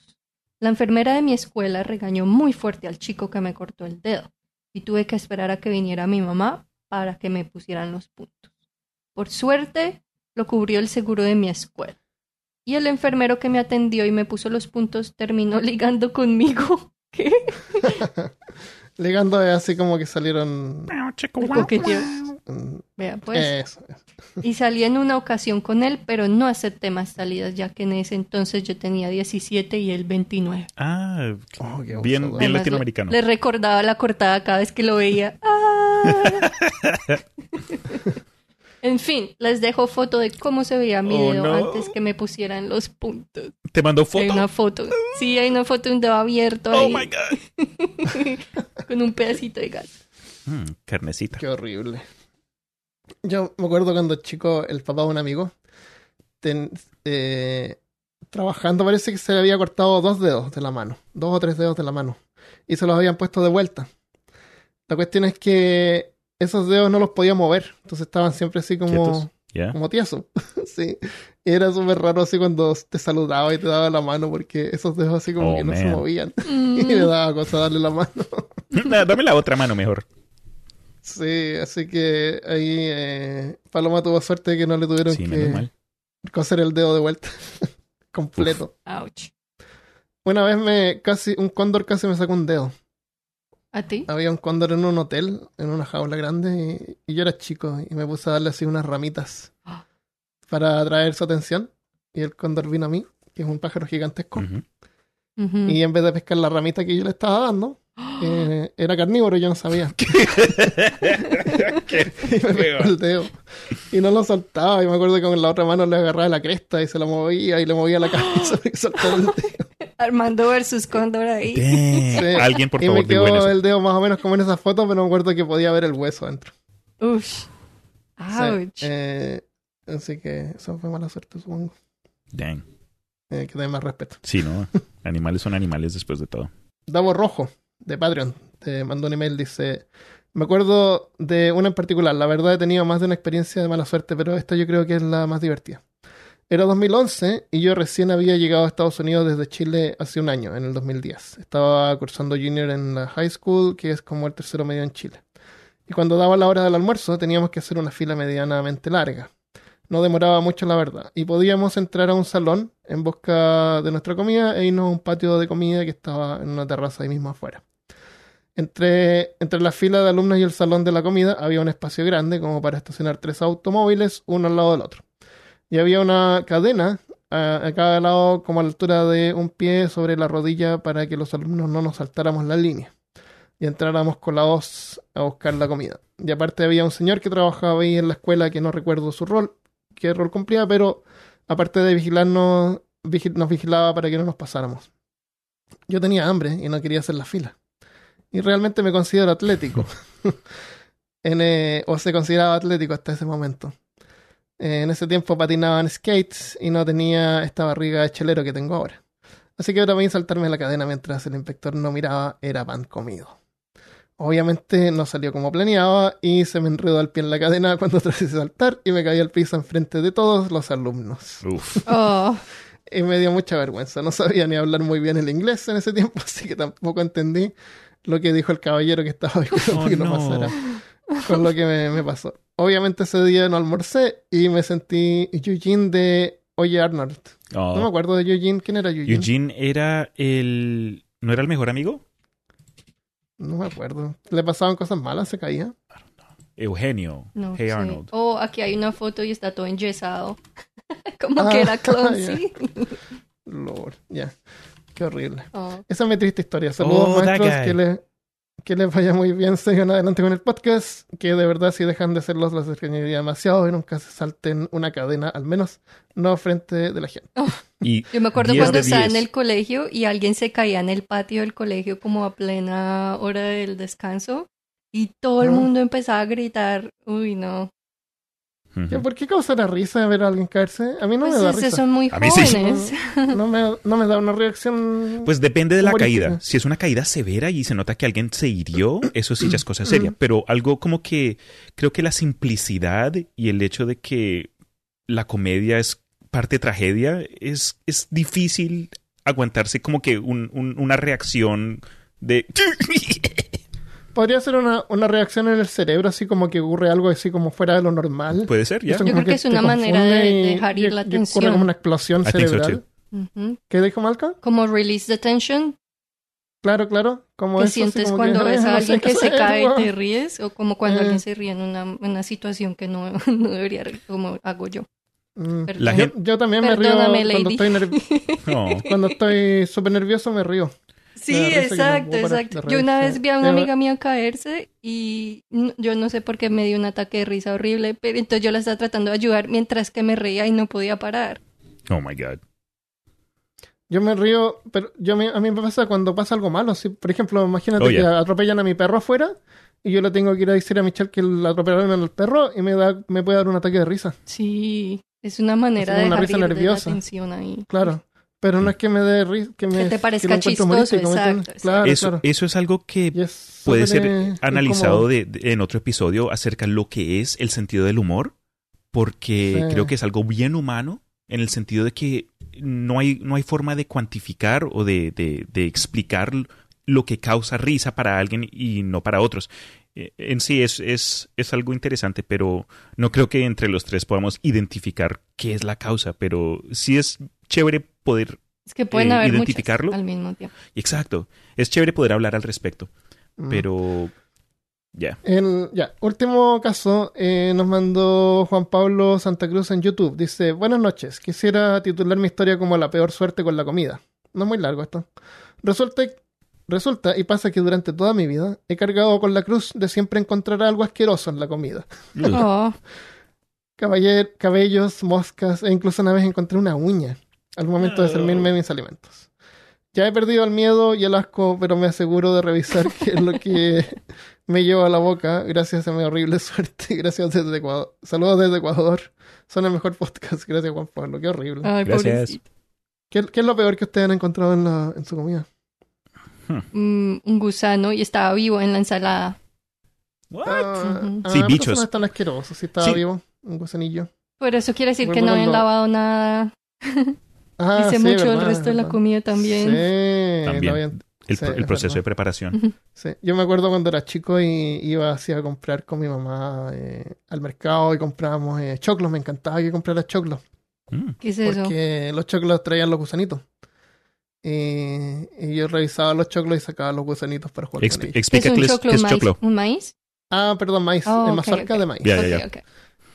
La enfermera de mi escuela regañó muy fuerte al chico que me cortó el dedo. Y tuve que esperar a que viniera mi mamá para que me pusieran los puntos. Por suerte, lo cubrió el seguro de mi escuela. Y el enfermero que me atendió y me puso los puntos terminó ligando conmigo. ¿Qué? Ligando es así como que salieron... Vea, pues. Y salí en una ocasión con él, pero no acepté más salidas, ya que en ese entonces yo tenía diecisiete y él veintinueve. Ah, oh, qué bien, bien además, latinoamericano. Le, le recordaba la cortada cada vez que lo veía. ¡Ah! En fin, les dejo foto de cómo se veía mi oh, dedo no. antes que me pusieran los puntos. ¿Te mandó foto? Hay una foto. Sí, hay una foto de un dedo abierto. Oh, ahí. My God. Con un pedacito de gato. Mm, carnecita. Qué horrible. Yo me acuerdo cuando chico, el papá de un amigo, ten, eh, trabajando, parece que se le había cortado dos dedos de la mano, dos o tres dedos de la mano, y se los habían puesto de vuelta. La cuestión es que esos dedos no los podía mover, entonces estaban siempre así como, yeah. como tiesos. Sí. Y era súper raro así cuando te saludaba y te daba la mano, porque esos dedos así como oh, que man. no se movían. Mm. Y le daba cosa darle la mano. Dame la otra mano mejor. Sí, así que ahí eh, Paloma tuvo suerte de que no le tuvieron sí, que coser el dedo de vuelta completo. Uf, ouch. Una vez me casi un cóndor casi me sacó un dedo. ¿A ti? Había un cóndor en un hotel, en una jaula grande, y, y yo era chico y me puse a darle así unas ramitas oh. para atraer su atención. Y el cóndor vino a mí, que es un pájaro gigantesco. Uh-huh. Uh-huh. Y en vez de pescar la ramita que yo le estaba dando... Eh, era carnívoro, yo no sabía. Y me pegó el dedo. Y no lo soltaba. Y me acuerdo que con la otra mano le agarraba la cresta y se la movía y le movía la cabeza y soltaba el dedo. Armando versus Cóndor ahí. Sí. Alguien, por favor, y me quedó el dedo más o menos como en esa foto, pero me acuerdo que podía ver el hueso dentro. Uff. Ouch. Sí. Eh, así que eso fue mala suerte, supongo. Dang. Eh, que den más respeto. Sí, ¿no? Animales son animales después de todo. Davo Rojo, de Patreon, te mandó un email, dice: me acuerdo de una en particular, la verdad he tenido más de una experiencia de mala suerte, pero esta yo creo que es la más divertida. Era dos mil once y yo recién había llegado a Estados Unidos desde Chile hace un año, en el dos mil diez. Estaba cursando junior en la high school, que es como el tercero medio en Chile. Y cuando daba la hora del almuerzo teníamos que hacer una fila medianamente larga. No demoraba mucho, la verdad, y podíamos entrar a un salón en busca de nuestra comida e irnos a un patio de comida que estaba en una terraza ahí mismo afuera. Entre, entre la fila de alumnos y el salón de la comida había un espacio grande como para estacionar tres automóviles, uno al lado del otro. Y había una cadena a, a cada lado, como a la altura de un pie sobre la rodilla, para que los alumnos no nos saltáramos la línea y entráramos colados a buscar la comida. Y aparte había un señor que trabajaba ahí en la escuela, que no recuerdo su rol, qué rol cumplía, pero aparte de vigilarnos, vigil- nos vigilaba para que no nos pasáramos. Yo tenía hambre y no quería hacer la fila. Y realmente me considero atlético. en, eh, o se consideraba atlético hasta ese momento. Eh, en ese tiempo patinaba en skates y no tenía esta barriga de chelero que tengo ahora. Así que para mí saltarme la cadena mientras el inspector no miraba era pan comido. Obviamente no salió como planeaba y se me enredó el pie en la cadena cuando traté de saltar y me caí al piso enfrente de todos los alumnos. Uf. Oh. Y me dio mucha vergüenza. No sabía ni hablar muy bien el inglés en ese tiempo, así que tampoco entendí lo que dijo el caballero que estaba esperando oh, que no, no pasara con lo que me, me pasó. Obviamente ese día no almorcé y me sentí Eugene de Oye Arnold. Oh. No me acuerdo de Eugene. ¿Quién era Eugene? Eugene era el... ¿No era el mejor amigo? No me acuerdo. Le pasaban cosas malas, se caía. Eugenio. No, hey sí. Arnold. Oh, aquí hay una foto y está todo enyesado. Como ah, que era clon, yeah. sí. Lord, ya. Yeah. Qué horrible. Oh. Esa es mi triste historia. Saludos, oh, maestros. Que, le, que les vaya muy bien. Sigan adelante con el podcast. Que de verdad, si dejan de hacerlos, las extrañaría demasiado. Y nunca se salten una cadena, al menos no frente de la gente. Oh. Y yo me acuerdo cuando estaba en el colegio y alguien se caía en el patio del colegio como a plena hora del descanso. Y todo el uh-huh. mundo empezaba a gritar. Uy, no. Uh-huh. ¿Por qué causará risa ver a alguien caerse? A mí no pues me da risa. Son muy jóvenes. Sí. No, no, me, no me da una reacción... Pues depende de la humorística. Caída. Si es una caída severa y se nota que alguien se hirió, eso sí ya es cosa seria. Uh-huh. Pero algo como que... Creo que la simplicidad y el hecho de que la comedia es parte tragedia, es, es difícil aguantarse como que un, un, una reacción de... Podría ser una, una reacción en el cerebro, así como que ocurre algo así como fuera de lo normal. Puede ser, ya. Yeah. Yo creo que, que es una manera de, de dejar ir y, la tensión. Ocurre como una explosión I cerebral. So uh-huh. ¿Qué dijo Malka? Como release the tension. Claro, claro. Como ¿Qué eso, sientes como cuando que, ves a alguien no sé que se hacer, cae wow. y te ríes? O como cuando eh. alguien se ríe en una, una situación que no, no debería reír, como hago yo. Mm. La gente... yo, yo también Perdóname, me río lady. Cuando estoy nervioso. oh. Cuando estoy súper nervioso me río. Sí, exacto, exacto. Yo una vez vi a una amiga mía caerse y yo no sé por qué me dio un ataque de risa horrible, pero entonces yo la estaba tratando de ayudar mientras que me reía y no podía parar. Oh my God. Yo me río, pero yo me, a mí me pasa cuando pasa algo malo. Si, por ejemplo, imagínate oh, yeah. que atropellan a mi perro afuera y yo le tengo que ir a decir a Michelle que le atropellaron al perro y me da, me puede dar un ataque de risa. Sí, es una manera de dejar ir la tensión ahí. Claro. Pero no es que me dé risa, que me... Que te parezca que chistoso, exacto. Claro, eso, claro. Eso es algo que yes, puede ser analizado de, de, en otro episodio acerca de lo que es el sentido del humor, porque sí. creo que es algo bien humano en el sentido de que no hay, no hay forma de cuantificar o de, de, de explicar lo que causa risa para alguien y no para otros. En sí es, es, es algo interesante, pero no creo que entre los tres podamos identificar qué es la causa, pero sí es chévere poder es que pueden eh, haber identificarlo al mismo tiempo. Exacto. Es chévere poder hablar al respecto. Mm. Pero ya. Yeah. Ya. Último caso eh, nos mandó Juan Pablo Santa Cruz en YouTube. Dice, buenas noches. Quisiera titular mi historia como la peor suerte con la comida. No es muy largo esto. Resulta, resulta y pasa que durante toda mi vida he cargado con la cruz de siempre encontrar algo asqueroso en la comida. Mm. Oh. Caballer, cabellos, moscas e incluso una vez encontré una uña. Al momento de servirme mis alimentos. Ya he perdido el miedo y el asco, pero me aseguro de revisar qué es lo que me llevo a la boca. Gracias a mi horrible suerte. Gracias desde Ecuador. Saludos desde Ecuador. Son el mejor podcast. Gracias, Juan Pablo. Qué horrible. Ay, gracias. ¿Qué, ¿Qué es lo peor que ustedes han encontrado en, la, en su comida? Hmm. Mm, un gusano y estaba vivo en la ensalada. What? Ah, uh-huh. Sí, ah, bichos. No es tan asqueroso. Si estaba sí. vivo, un gusanillo. Pero eso quiere decir Muy que no habían lavado nada. Ah, hice sí, mucho verdad, el resto verdad. de la comida también. Sí, también. Había... El, sí, el proceso de preparación. Sí. Yo me acuerdo cuando era chico y iba así a comprar con mi mamá eh, al mercado y comprábamos eh, choclos. Me encantaba que comprara choclos. Mm. ¿Qué es eso? Porque los choclos traían los gusanitos. Eh, y yo revisaba los choclos y sacaba los gusanitos para jugar Ex- con ellos. Explica ¿Es un choclo, ¿qué es maíz? choclo? ¿Un maíz? Ah, perdón, maíz. Oh, okay, mazorca okay. de maíz. Yeah, okay, yeah. Okay.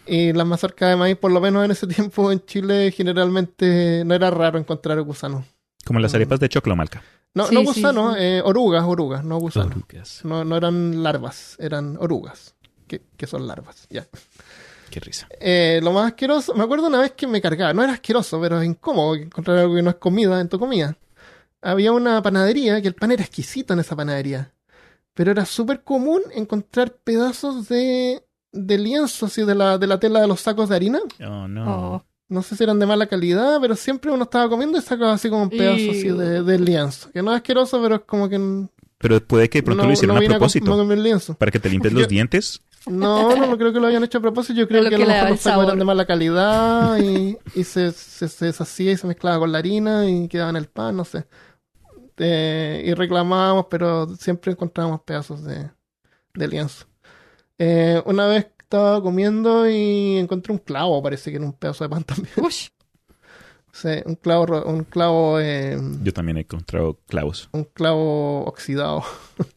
Y las mazorcas de maíz, por lo menos en ese tiempo en Chile, generalmente no era raro encontrar gusanos. Como las arepas de choclo, Malca. No, sí, no gusanos, sí, sí. Eh, orugas, orugas, no gusanos. Orugas. No, no eran larvas, eran orugas, que, que son larvas, ya. Qué risa. Eh, lo más asqueroso, me acuerdo una vez que me cargaba, no era asqueroso, pero es incómodo encontrar algo que no es comida en tu comida. Había una panadería, que el pan era exquisito en esa panadería, pero era súper común encontrar pedazos de... de lienzo, así, de la, de la tela de los sacos de harina. Oh, no. Oh. No sé si eran de mala calidad, pero siempre uno estaba comiendo y sacaba así como un pedazo y... así de, de lienzo. Que no es asqueroso, pero es como que... Pero puede que de pronto no, lo hicieron no a propósito. A com- para que te limpies los yo... dientes. No, no, no creo que lo hayan hecho a propósito. Yo creo que, que a lo mejor los sacos eran de mala calidad y, y se, se, se deshacía y se mezclaba con la harina y quedaba en el pan, no sé. Eh, y reclamábamos, pero siempre encontrábamos pedazos de, de lienzo. Eh, una vez estaba comiendo y encontré un clavo, parece que en un pedazo de pan también. Ush. Sí, un clavo, un clavo. Eh, Yo también he encontrado clavos. Un clavo oxidado.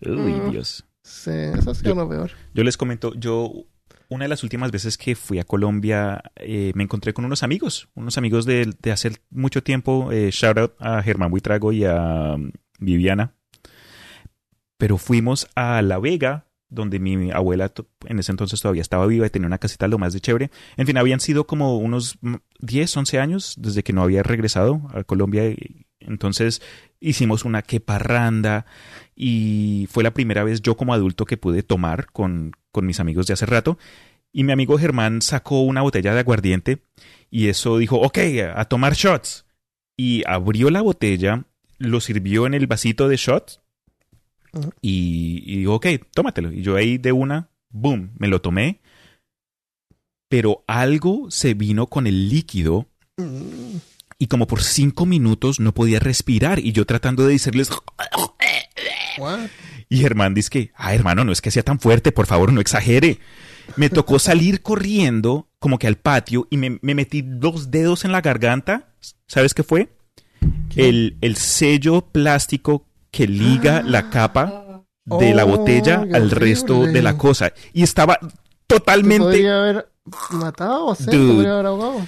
Uy, Dios. Sí, eso ha sido lo peor. Yo les comento, yo Una de las últimas veces que fui a Colombia eh, me encontré con unos amigos, unos amigos de, de hace mucho tiempo. Eh, shout out a Germán Buitrago y a um, Viviana. Pero fuimos a La Vega, donde mi abuela en ese entonces todavía estaba viva y tenía una casita lo más de chévere. En fin, habían sido como unos diez, once años desde que no había regresado a Colombia. Entonces hicimos una queparranda y fue la primera vez yo como adulto que pude tomar con, con mis amigos de hace rato. Y mi amigo Germán sacó una botella de aguardiente y eso dijo, ok, a tomar shots. Y abrió la botella, lo sirvió en el vasito de shots. Uh-huh. Y, y digo, ok, tómatelo. Y yo ahí de una, boom, me lo tomé. Pero algo se vino con el líquido. Uh-huh. Y como por cinco minutos no podía respirar. Y yo tratando de decirles... ¿What? Y Germán dice que, ah, hermano, no es que sea tan fuerte, por favor, no exagere. Me tocó salir corriendo como que al patio y me, me metí dos dedos en la garganta. ¿Sabes qué fue? ¿Qué? El, el sello plástico que liga ah, la capa de oh, la botella al resto de la cosa. Y estaba totalmente... ¿Te podría haber matado o se podría haber ahogado?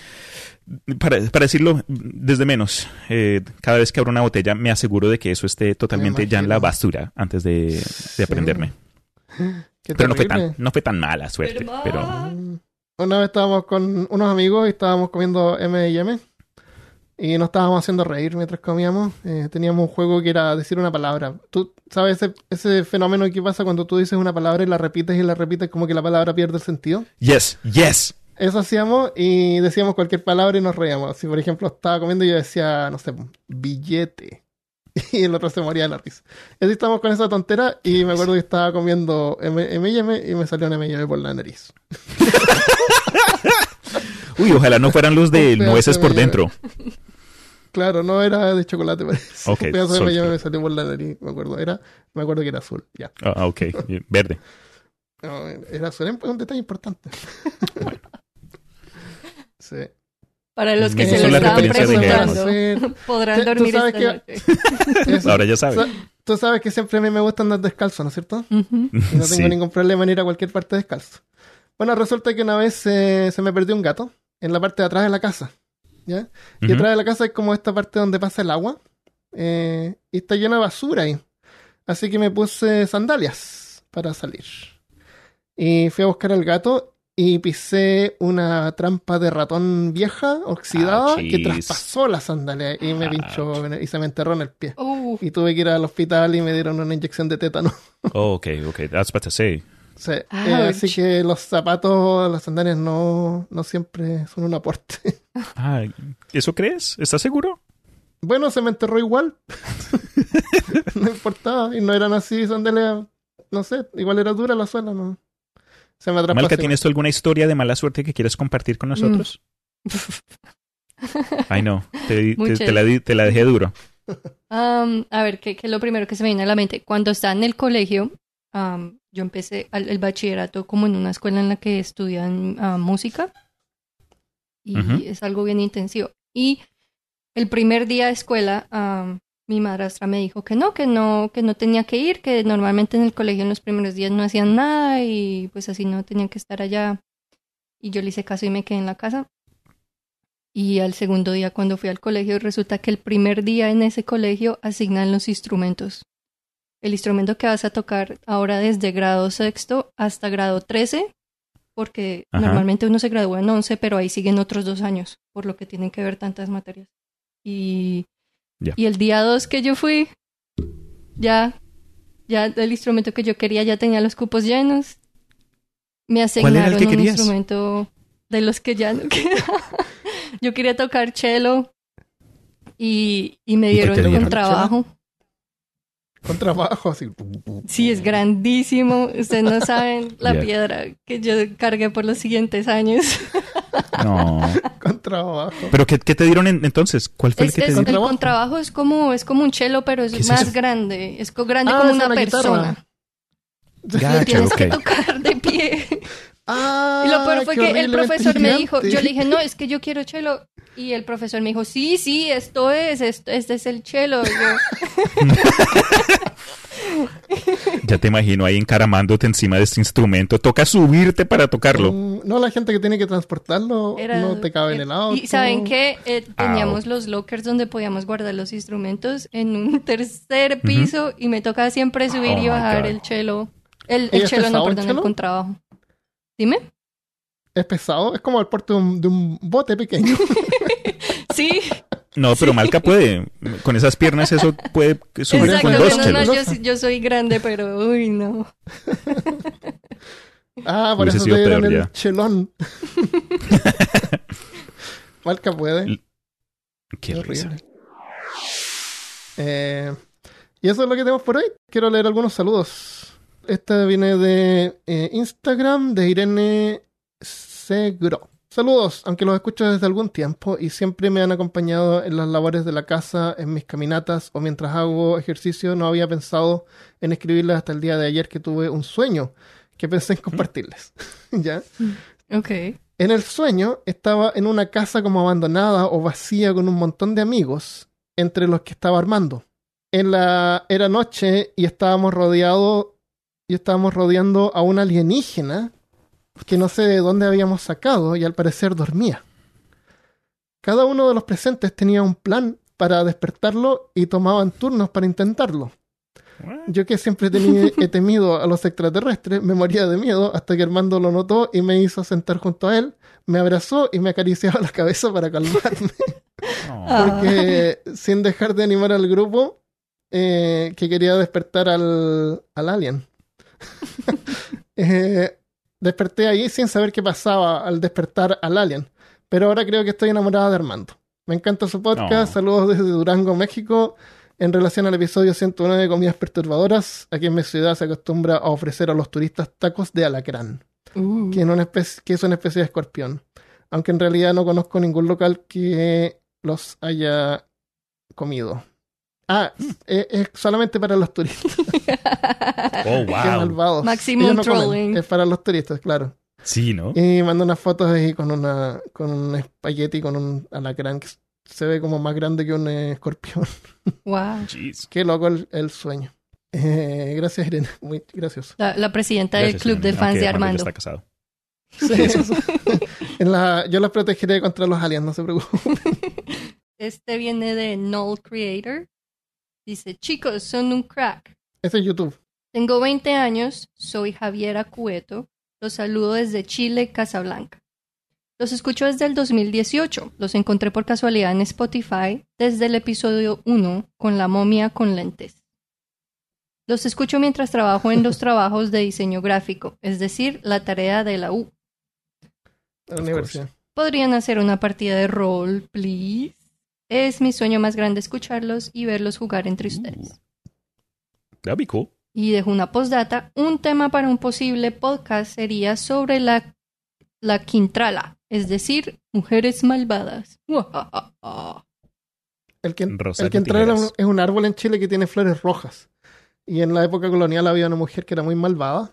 Para, para decirlo desde menos, eh, cada vez que abro una botella me aseguro de que eso esté totalmente ya en la basura antes de, de aprenderme. Sí. Pero no fue, tan, no fue tan mala suerte. Pero... Una vez estábamos con unos amigos y estábamos comiendo eme y eme. Y nos estábamos haciendo reír mientras comíamos. Eh, teníamos un juego que era decir una palabra. Tú sabes ese, ese fenómeno que pasa cuando tú dices una palabra y la repites y la repites como que la palabra pierde el sentido. Yes, yes. Eso hacíamos y decíamos cualquier palabra y nos reíamos. Si por ejemplo estaba comiendo y yo decía, no sé, billete. Y el otro se moría de la risa. Y así estábamos con esa tontera y me acuerdo que estaba comiendo eme y eme y me salió un eme y eme por la nariz. Uy, ojalá no fueran los de nueces por dentro. Claro, no era de chocolate, parece. Ok. Un pedazo de eme y eme me salió por la nariz, me acuerdo. Era, me acuerdo que era azul, ya. Yeah. Ah, uh, ok. Verde. No, era azul, es un detalle importante. Bueno. Sí. Para los que eh, se lo estaban preguntando, sí. podrán dormir esta que... noche. Eso. Ahora ya sabes. O sea, tú sabes que siempre a mí me gusta andar descalzo, ¿no es cierto? Uh-huh. Y no tengo sí. ningún problema en ir a cualquier parte descalzo. Bueno, resulta que una vez eh, se me perdió un gato en la parte de atrás de la casa. ¿Ya? Y uh-huh. atrás de la casa es como esta parte donde pasa el agua eh, y está llena de basura ahí, así que me puse sandalias para salir y fui a buscar al gato y pisé una trampa de ratón vieja, oxidada, ah, que traspasó las sandalias y me pinchó ah, y se me enterró en el pie uh. y tuve que ir al hospital y me dieron una inyección de tétano. Oh, ok, ok, that's what I say. Sí. Eh, así que los zapatos, las sandalias no, no siempre son un aporte. Ah, ¿eso crees? ¿Estás seguro? Bueno, se me enterró igual. No importaba. Y no eran así sandalias, no sé, igual era dura la suela, no. Se me atrapó. Malka, ¿tienes tú alguna historia de mala suerte que quieras compartir con nosotros? Ay, no. Te, te, te, la, te la dejé duro. Um, a ver, ¿qué, qué es lo primero que se me viene a la mente? Cuando estaba en el colegio... Um, yo empecé el, el bachillerato como en una escuela en la que estudian uh, música y uh-huh. es algo bien intensivo. Y el primer día de escuela um, mi madrastra me dijo que no, que no, que no tenía que ir, que normalmente en el colegio en los primeros días no hacían nada y pues así no tenían que estar allá. Y yo le hice caso y me quedé en la casa. Y al segundo día cuando fui al colegio resulta que el primer día en ese colegio asignan los instrumentos. El instrumento que vas a tocar ahora desde grado sexto hasta grado trece, porque ajá. normalmente uno se gradúa en once, pero ahí siguen otros dos años, por lo que tienen que ver tantas materias. Y, yeah. y el día dos que yo fui, ya, ya el instrumento que yo quería ya tenía los cupos llenos. Me asignaron un querías? instrumento de los que ya no quedaba. Yo quería tocar cello y, y me dieron, ¿y qué te dieron? Un trabajo. Con trabajo, así. Sí, es grandísimo. Ustedes no saben la yeah. piedra que yo cargué por los siguientes años. No. Con trabajo. ¿Pero qué, qué te dieron en, entonces? ¿Cuál fue es, el que es, te dieron? El trabajo? Contrabajo es como, es como un cello, pero es más es grande. Es grande ah, como una persona. Gacha, lo tienes okay. que tocar de pie. Ah, y lo peor fue que el profesor me dijo, yo le dije, no, es que yo quiero cello. Y el profesor me dijo, sí, sí, esto es, esto, este es el cello. Yo... Ya te imagino ahí encaramándote encima de este instrumento. Toca subirte para tocarlo. Um, no, la gente que tiene que transportarlo Era, no te cabe eh, en el auto. Y ¿saben qué? Eh, teníamos oh. los lockers donde podíamos guardar los instrumentos en un tercer piso uh-huh. y me tocaba siempre subir oh, y bajar el chelo. El, el chelo, no, perdón, chelo? el contrabajo. Dime. ¿Es pesado? Es como el porte de un, de un bote pequeño. Sí. No, pero sí. Malka puede. Con esas piernas eso puede subir. Exacto, con dos no, chelos. No, yo, yo soy grande, pero uy, no. Ah, por Hubiese eso te dieron el chelón. Malka puede. Qué horrible. Eh, y eso es lo que tenemos por hoy. Quiero leer algunos saludos. Esta viene de eh, Instagram, de Irene Segro. Saludos, aunque los escucho desde algún tiempo y siempre me han acompañado en las labores de la casa, en mis caminatas o mientras hago ejercicio, no había pensado en escribirles hasta el día de ayer que tuve un sueño que pensé en compartirles. ¿Ya? Ok. En el sueño estaba en una casa como abandonada o vacía con un montón de amigos, entre los que estaba Armando. En la... Era noche y estábamos rodeados y estábamos rodeando a un alienígena que no sé de dónde habíamos sacado y al parecer dormía. Cada uno de los presentes tenía un plan para despertarlo y tomaban turnos para intentarlo. Yo que siempre tení, he temido a los extraterrestres, me moría de miedo hasta que Armando lo notó y me hizo sentar junto a él, me abrazó y me acariciaba la cabeza para calmarme. Porque sin dejar de animar al grupo eh, que quería despertar al, al alien. eh... Desperté ahí sin saber qué pasaba al despertar al alien. Pero ahora creo que estoy enamorada de Armando. Me encanta su podcast. Oh. Saludos desde Durango, México. En relación al episodio ciento nueve de Comidas Perturbadoras, aquí en mi ciudad se acostumbra a ofrecer a los turistas tacos de alacrán, uh. que, en una especie, que es una especie de escorpión. Aunque en realidad no conozco ningún local que los haya comido. Ah, mm. es, es solamente para los turistas. Oh, wow. Maximum no trolling. Comen. Es para los turistas, claro. Sí, ¿no? Y manda unas fotos ahí con una con un espagueti, con un alacrán que se ve como más grande que un eh, escorpión. Wow. Jeez. Qué loco el, el sueño. Eh, gracias, Irene. Muy gracioso. La, la presidenta gracias, del club Irene. de fans okay, de Armando. Está casado. Sí, eso. en la, yo las protegeré contra los aliens, no se preocupen. Este viene de Null Creator. Dice, chicos, son un crack. Es en YouTube. Tengo veinte años, soy Javiera Cueto. Los saludo desde Chile, Casablanca. Los escucho desde el dos mil dieciocho. Los encontré por casualidad en Spotify desde el episodio uno con la momia con lentes. Los escucho mientras trabajo en los trabajos de diseño gráfico, es decir, la tarea de la U. La universidad. ¿Podrían hacer una partida de rol, please? Es mi sueño más grande escucharlos y verlos jugar entre ustedes. Uh. That'd be cool. Y dejo una postdata. Un tema para un posible podcast sería sobre la, la quintrala, es decir, mujeres malvadas. El, que, el quintrala es un árbol en Chile que tiene flores rojas. Y en la época colonial había una mujer que era muy malvada,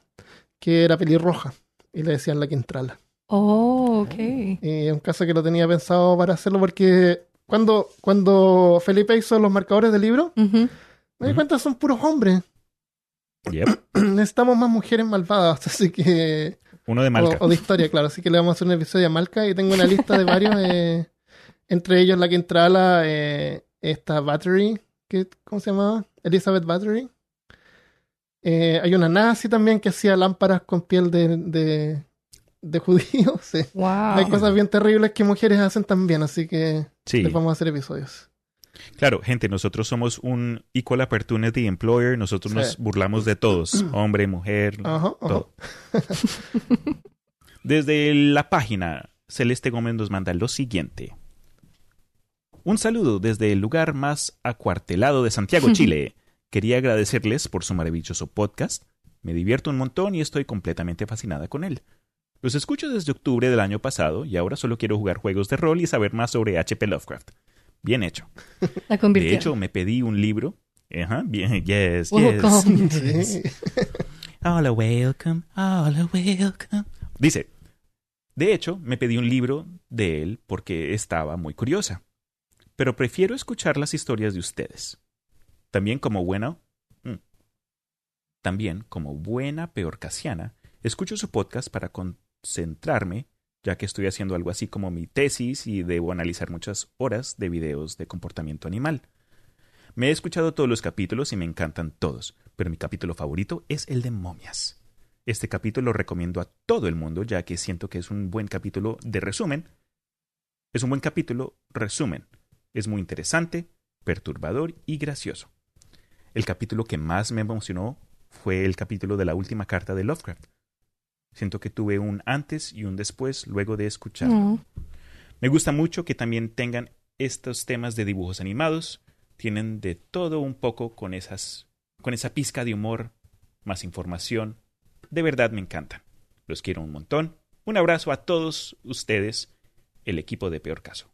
que era pelirroja, y le decían la quintrala. Oh, ok. Y es un caso que lo tenía pensado para hacerlo porque cuando, cuando Felipe hizo los marcadores del libro... Uh-huh. Me di cuenta, son puros hombres. Yep. Necesitamos más mujeres malvadas, así que... Uno de Malka. O, o de historia, claro. Así que le vamos a hacer un episodio a Malka y tengo una lista de varios. Eh, entre ellos la que entraba la, eh, esta Battery. Que, ¿Cómo se llamaba? Elizabeth Battery. Eh, hay una nazi también que hacía lámparas con piel de, de, de judíos. Sí. Wow. Hay cosas bien terribles que mujeres hacen también, así que sí. Les vamos a hacer episodios. Claro, gente, nosotros somos un equal opportunity employer, nosotros sí. nos burlamos de todos, hombre, mujer, ajá, todo. Ajá. Desde la página, Celeste Gómez nos manda lo siguiente. Un saludo desde el lugar más acuartelado de Santiago, Chile. Quería agradecerles por su maravilloso podcast. Me divierto un montón y estoy completamente fascinada con él. Los escucho desde octubre del año pasado y ahora solo quiero jugar juegos de rol y saber más sobre H P Lovecraft. Bien hecho. La convirtió. De hecho, me pedí un libro. Ajá, bien, yes, welcome. yes. yes. All are welcome, all are welcome. Dice, de hecho, me pedí un libro de él porque estaba muy curiosa. Pero prefiero escuchar las historias de ustedes. También como bueno, También, como buena peorcasiana, escucho su podcast para concentrarme, ya que estoy haciendo algo así como mi tesis y debo analizar muchas horas de videos de comportamiento animal. Me he escuchado todos los capítulos y me encantan todos, pero mi capítulo favorito es el de momias. Este capítulo lo recomiendo a todo el mundo, ya que siento que es un buen capítulo de resumen. Es un buen capítulo resumen. Es muy interesante, perturbador y gracioso. El capítulo que más me emocionó fue el capítulo de la última carta de Lovecraft. Siento que tuve un antes y un después luego de escucharlo. No. Me gusta mucho que también tengan estos temas de dibujos animados. Tienen de todo un poco con esas, con esa pizca de humor, más información. De verdad me encantan. Los quiero un montón. Un abrazo a todos ustedes, el equipo de Peor Caso.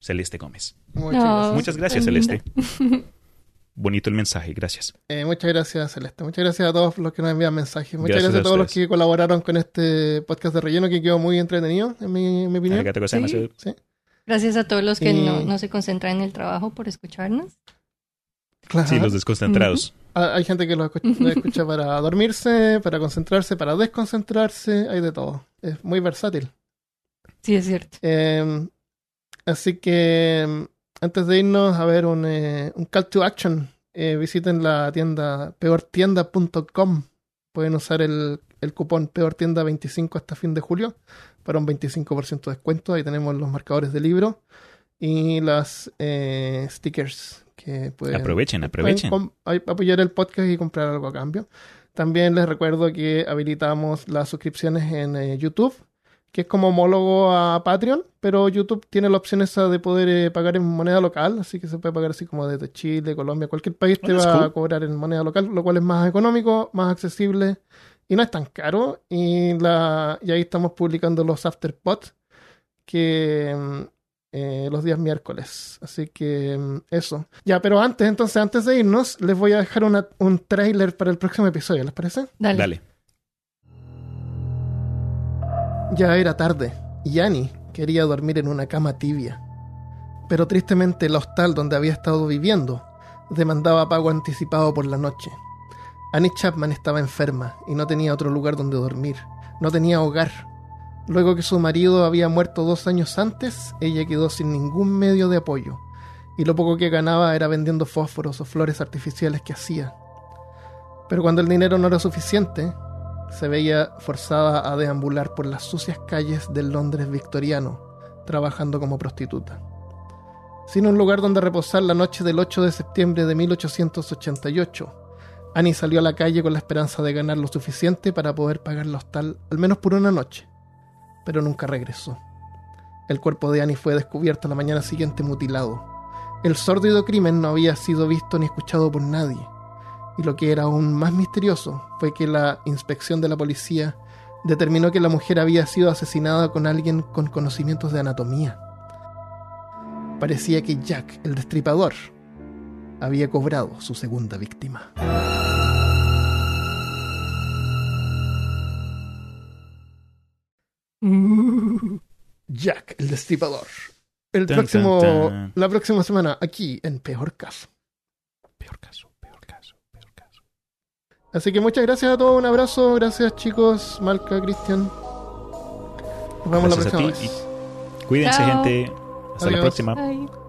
Celeste Gómez. Muchas oh, gracias, Muchas gracias Celeste. Bonito el mensaje, gracias. Eh, muchas gracias, Celeste. Muchas gracias a todos los que nos envían mensajes. Muchas gracias, gracias a todos a los que colaboraron con este podcast de relleno, que quedó muy entretenido, en mi, en mi opinión. Sí. Sí. Gracias a todos los que y... no, no se concentran en el trabajo por escucharnos. Claro. Sí, los desconcentrados. Uh-huh. Hay gente que los escucha, lo escucha para dormirse, para concentrarse, para desconcentrarse. Hay de todo. Es muy versátil. Sí, es cierto. Eh, así que... Antes de irnos a ver un, eh, un call to action, eh, visiten la tienda peor tienda punto com. Pueden usar el, el cupón peor tienda veinticinco hasta fin de julio para un veinticinco por ciento de descuento. Ahí tenemos los marcadores de libro y las eh, stickers que pueden... Aprovechen, aprovechen. Pueden com- apoyar el podcast y comprar algo a cambio. También les recuerdo que habilitamos las suscripciones en eh, YouTube, que es como homólogo a Patreon, pero YouTube tiene la opción esa de poder eh, pagar en moneda local, así que se puede pagar así como desde Chile, Colombia, cualquier país te va a cobrar en moneda local, lo cual es más económico, más accesible y no es tan caro. Y, la, y ahí estamos publicando los afterpods que eh, los días miércoles, así que eso. Ya, pero antes, entonces, antes de irnos, les voy a dejar una, un tráiler para el próximo episodio, ¿les parece? Dale. Dale. Ya era tarde y Annie quería dormir en una cama tibia. Pero tristemente el hostal donde había estado viviendo demandaba pago anticipado por la noche. Annie Chapman estaba enferma y no tenía otro lugar donde dormir. No tenía hogar. Luego que su marido había muerto dos años antes, ella quedó sin ningún medio de apoyo. Y lo poco que ganaba era vendiendo fósforos o flores artificiales que hacía. Pero cuando el dinero no era suficiente... se veía forzada a deambular por las sucias calles del Londres victoriano, trabajando como prostituta. Sin un lugar donde reposar la noche del ocho de septiembre de mil ochocientos ochenta y ocho, Annie salió a la calle con la esperanza de ganar lo suficiente para poder pagar el hostal, al menos por una noche, pero nunca regresó. El cuerpo de Annie fue descubierto a la mañana siguiente mutilado. El sórdido crimen no había sido visto ni escuchado por nadie. Y lo que era aún más misterioso fue que la inspección de la policía determinó que la mujer había sido asesinada con alguien con conocimientos de anatomía. Parecía que Jack, el destripador, había cobrado su segunda víctima. Jack, el destripador. El tan, próximo, tan, tan. La próxima semana, aquí en Peor Caso. Peor Caso. Así que muchas gracias a todos, un abrazo, gracias chicos, Malka, Cristian. Nos vemos gracias la próxima vez. Cuídense, chao. Gente. Hasta Adiós. La próxima. Bye.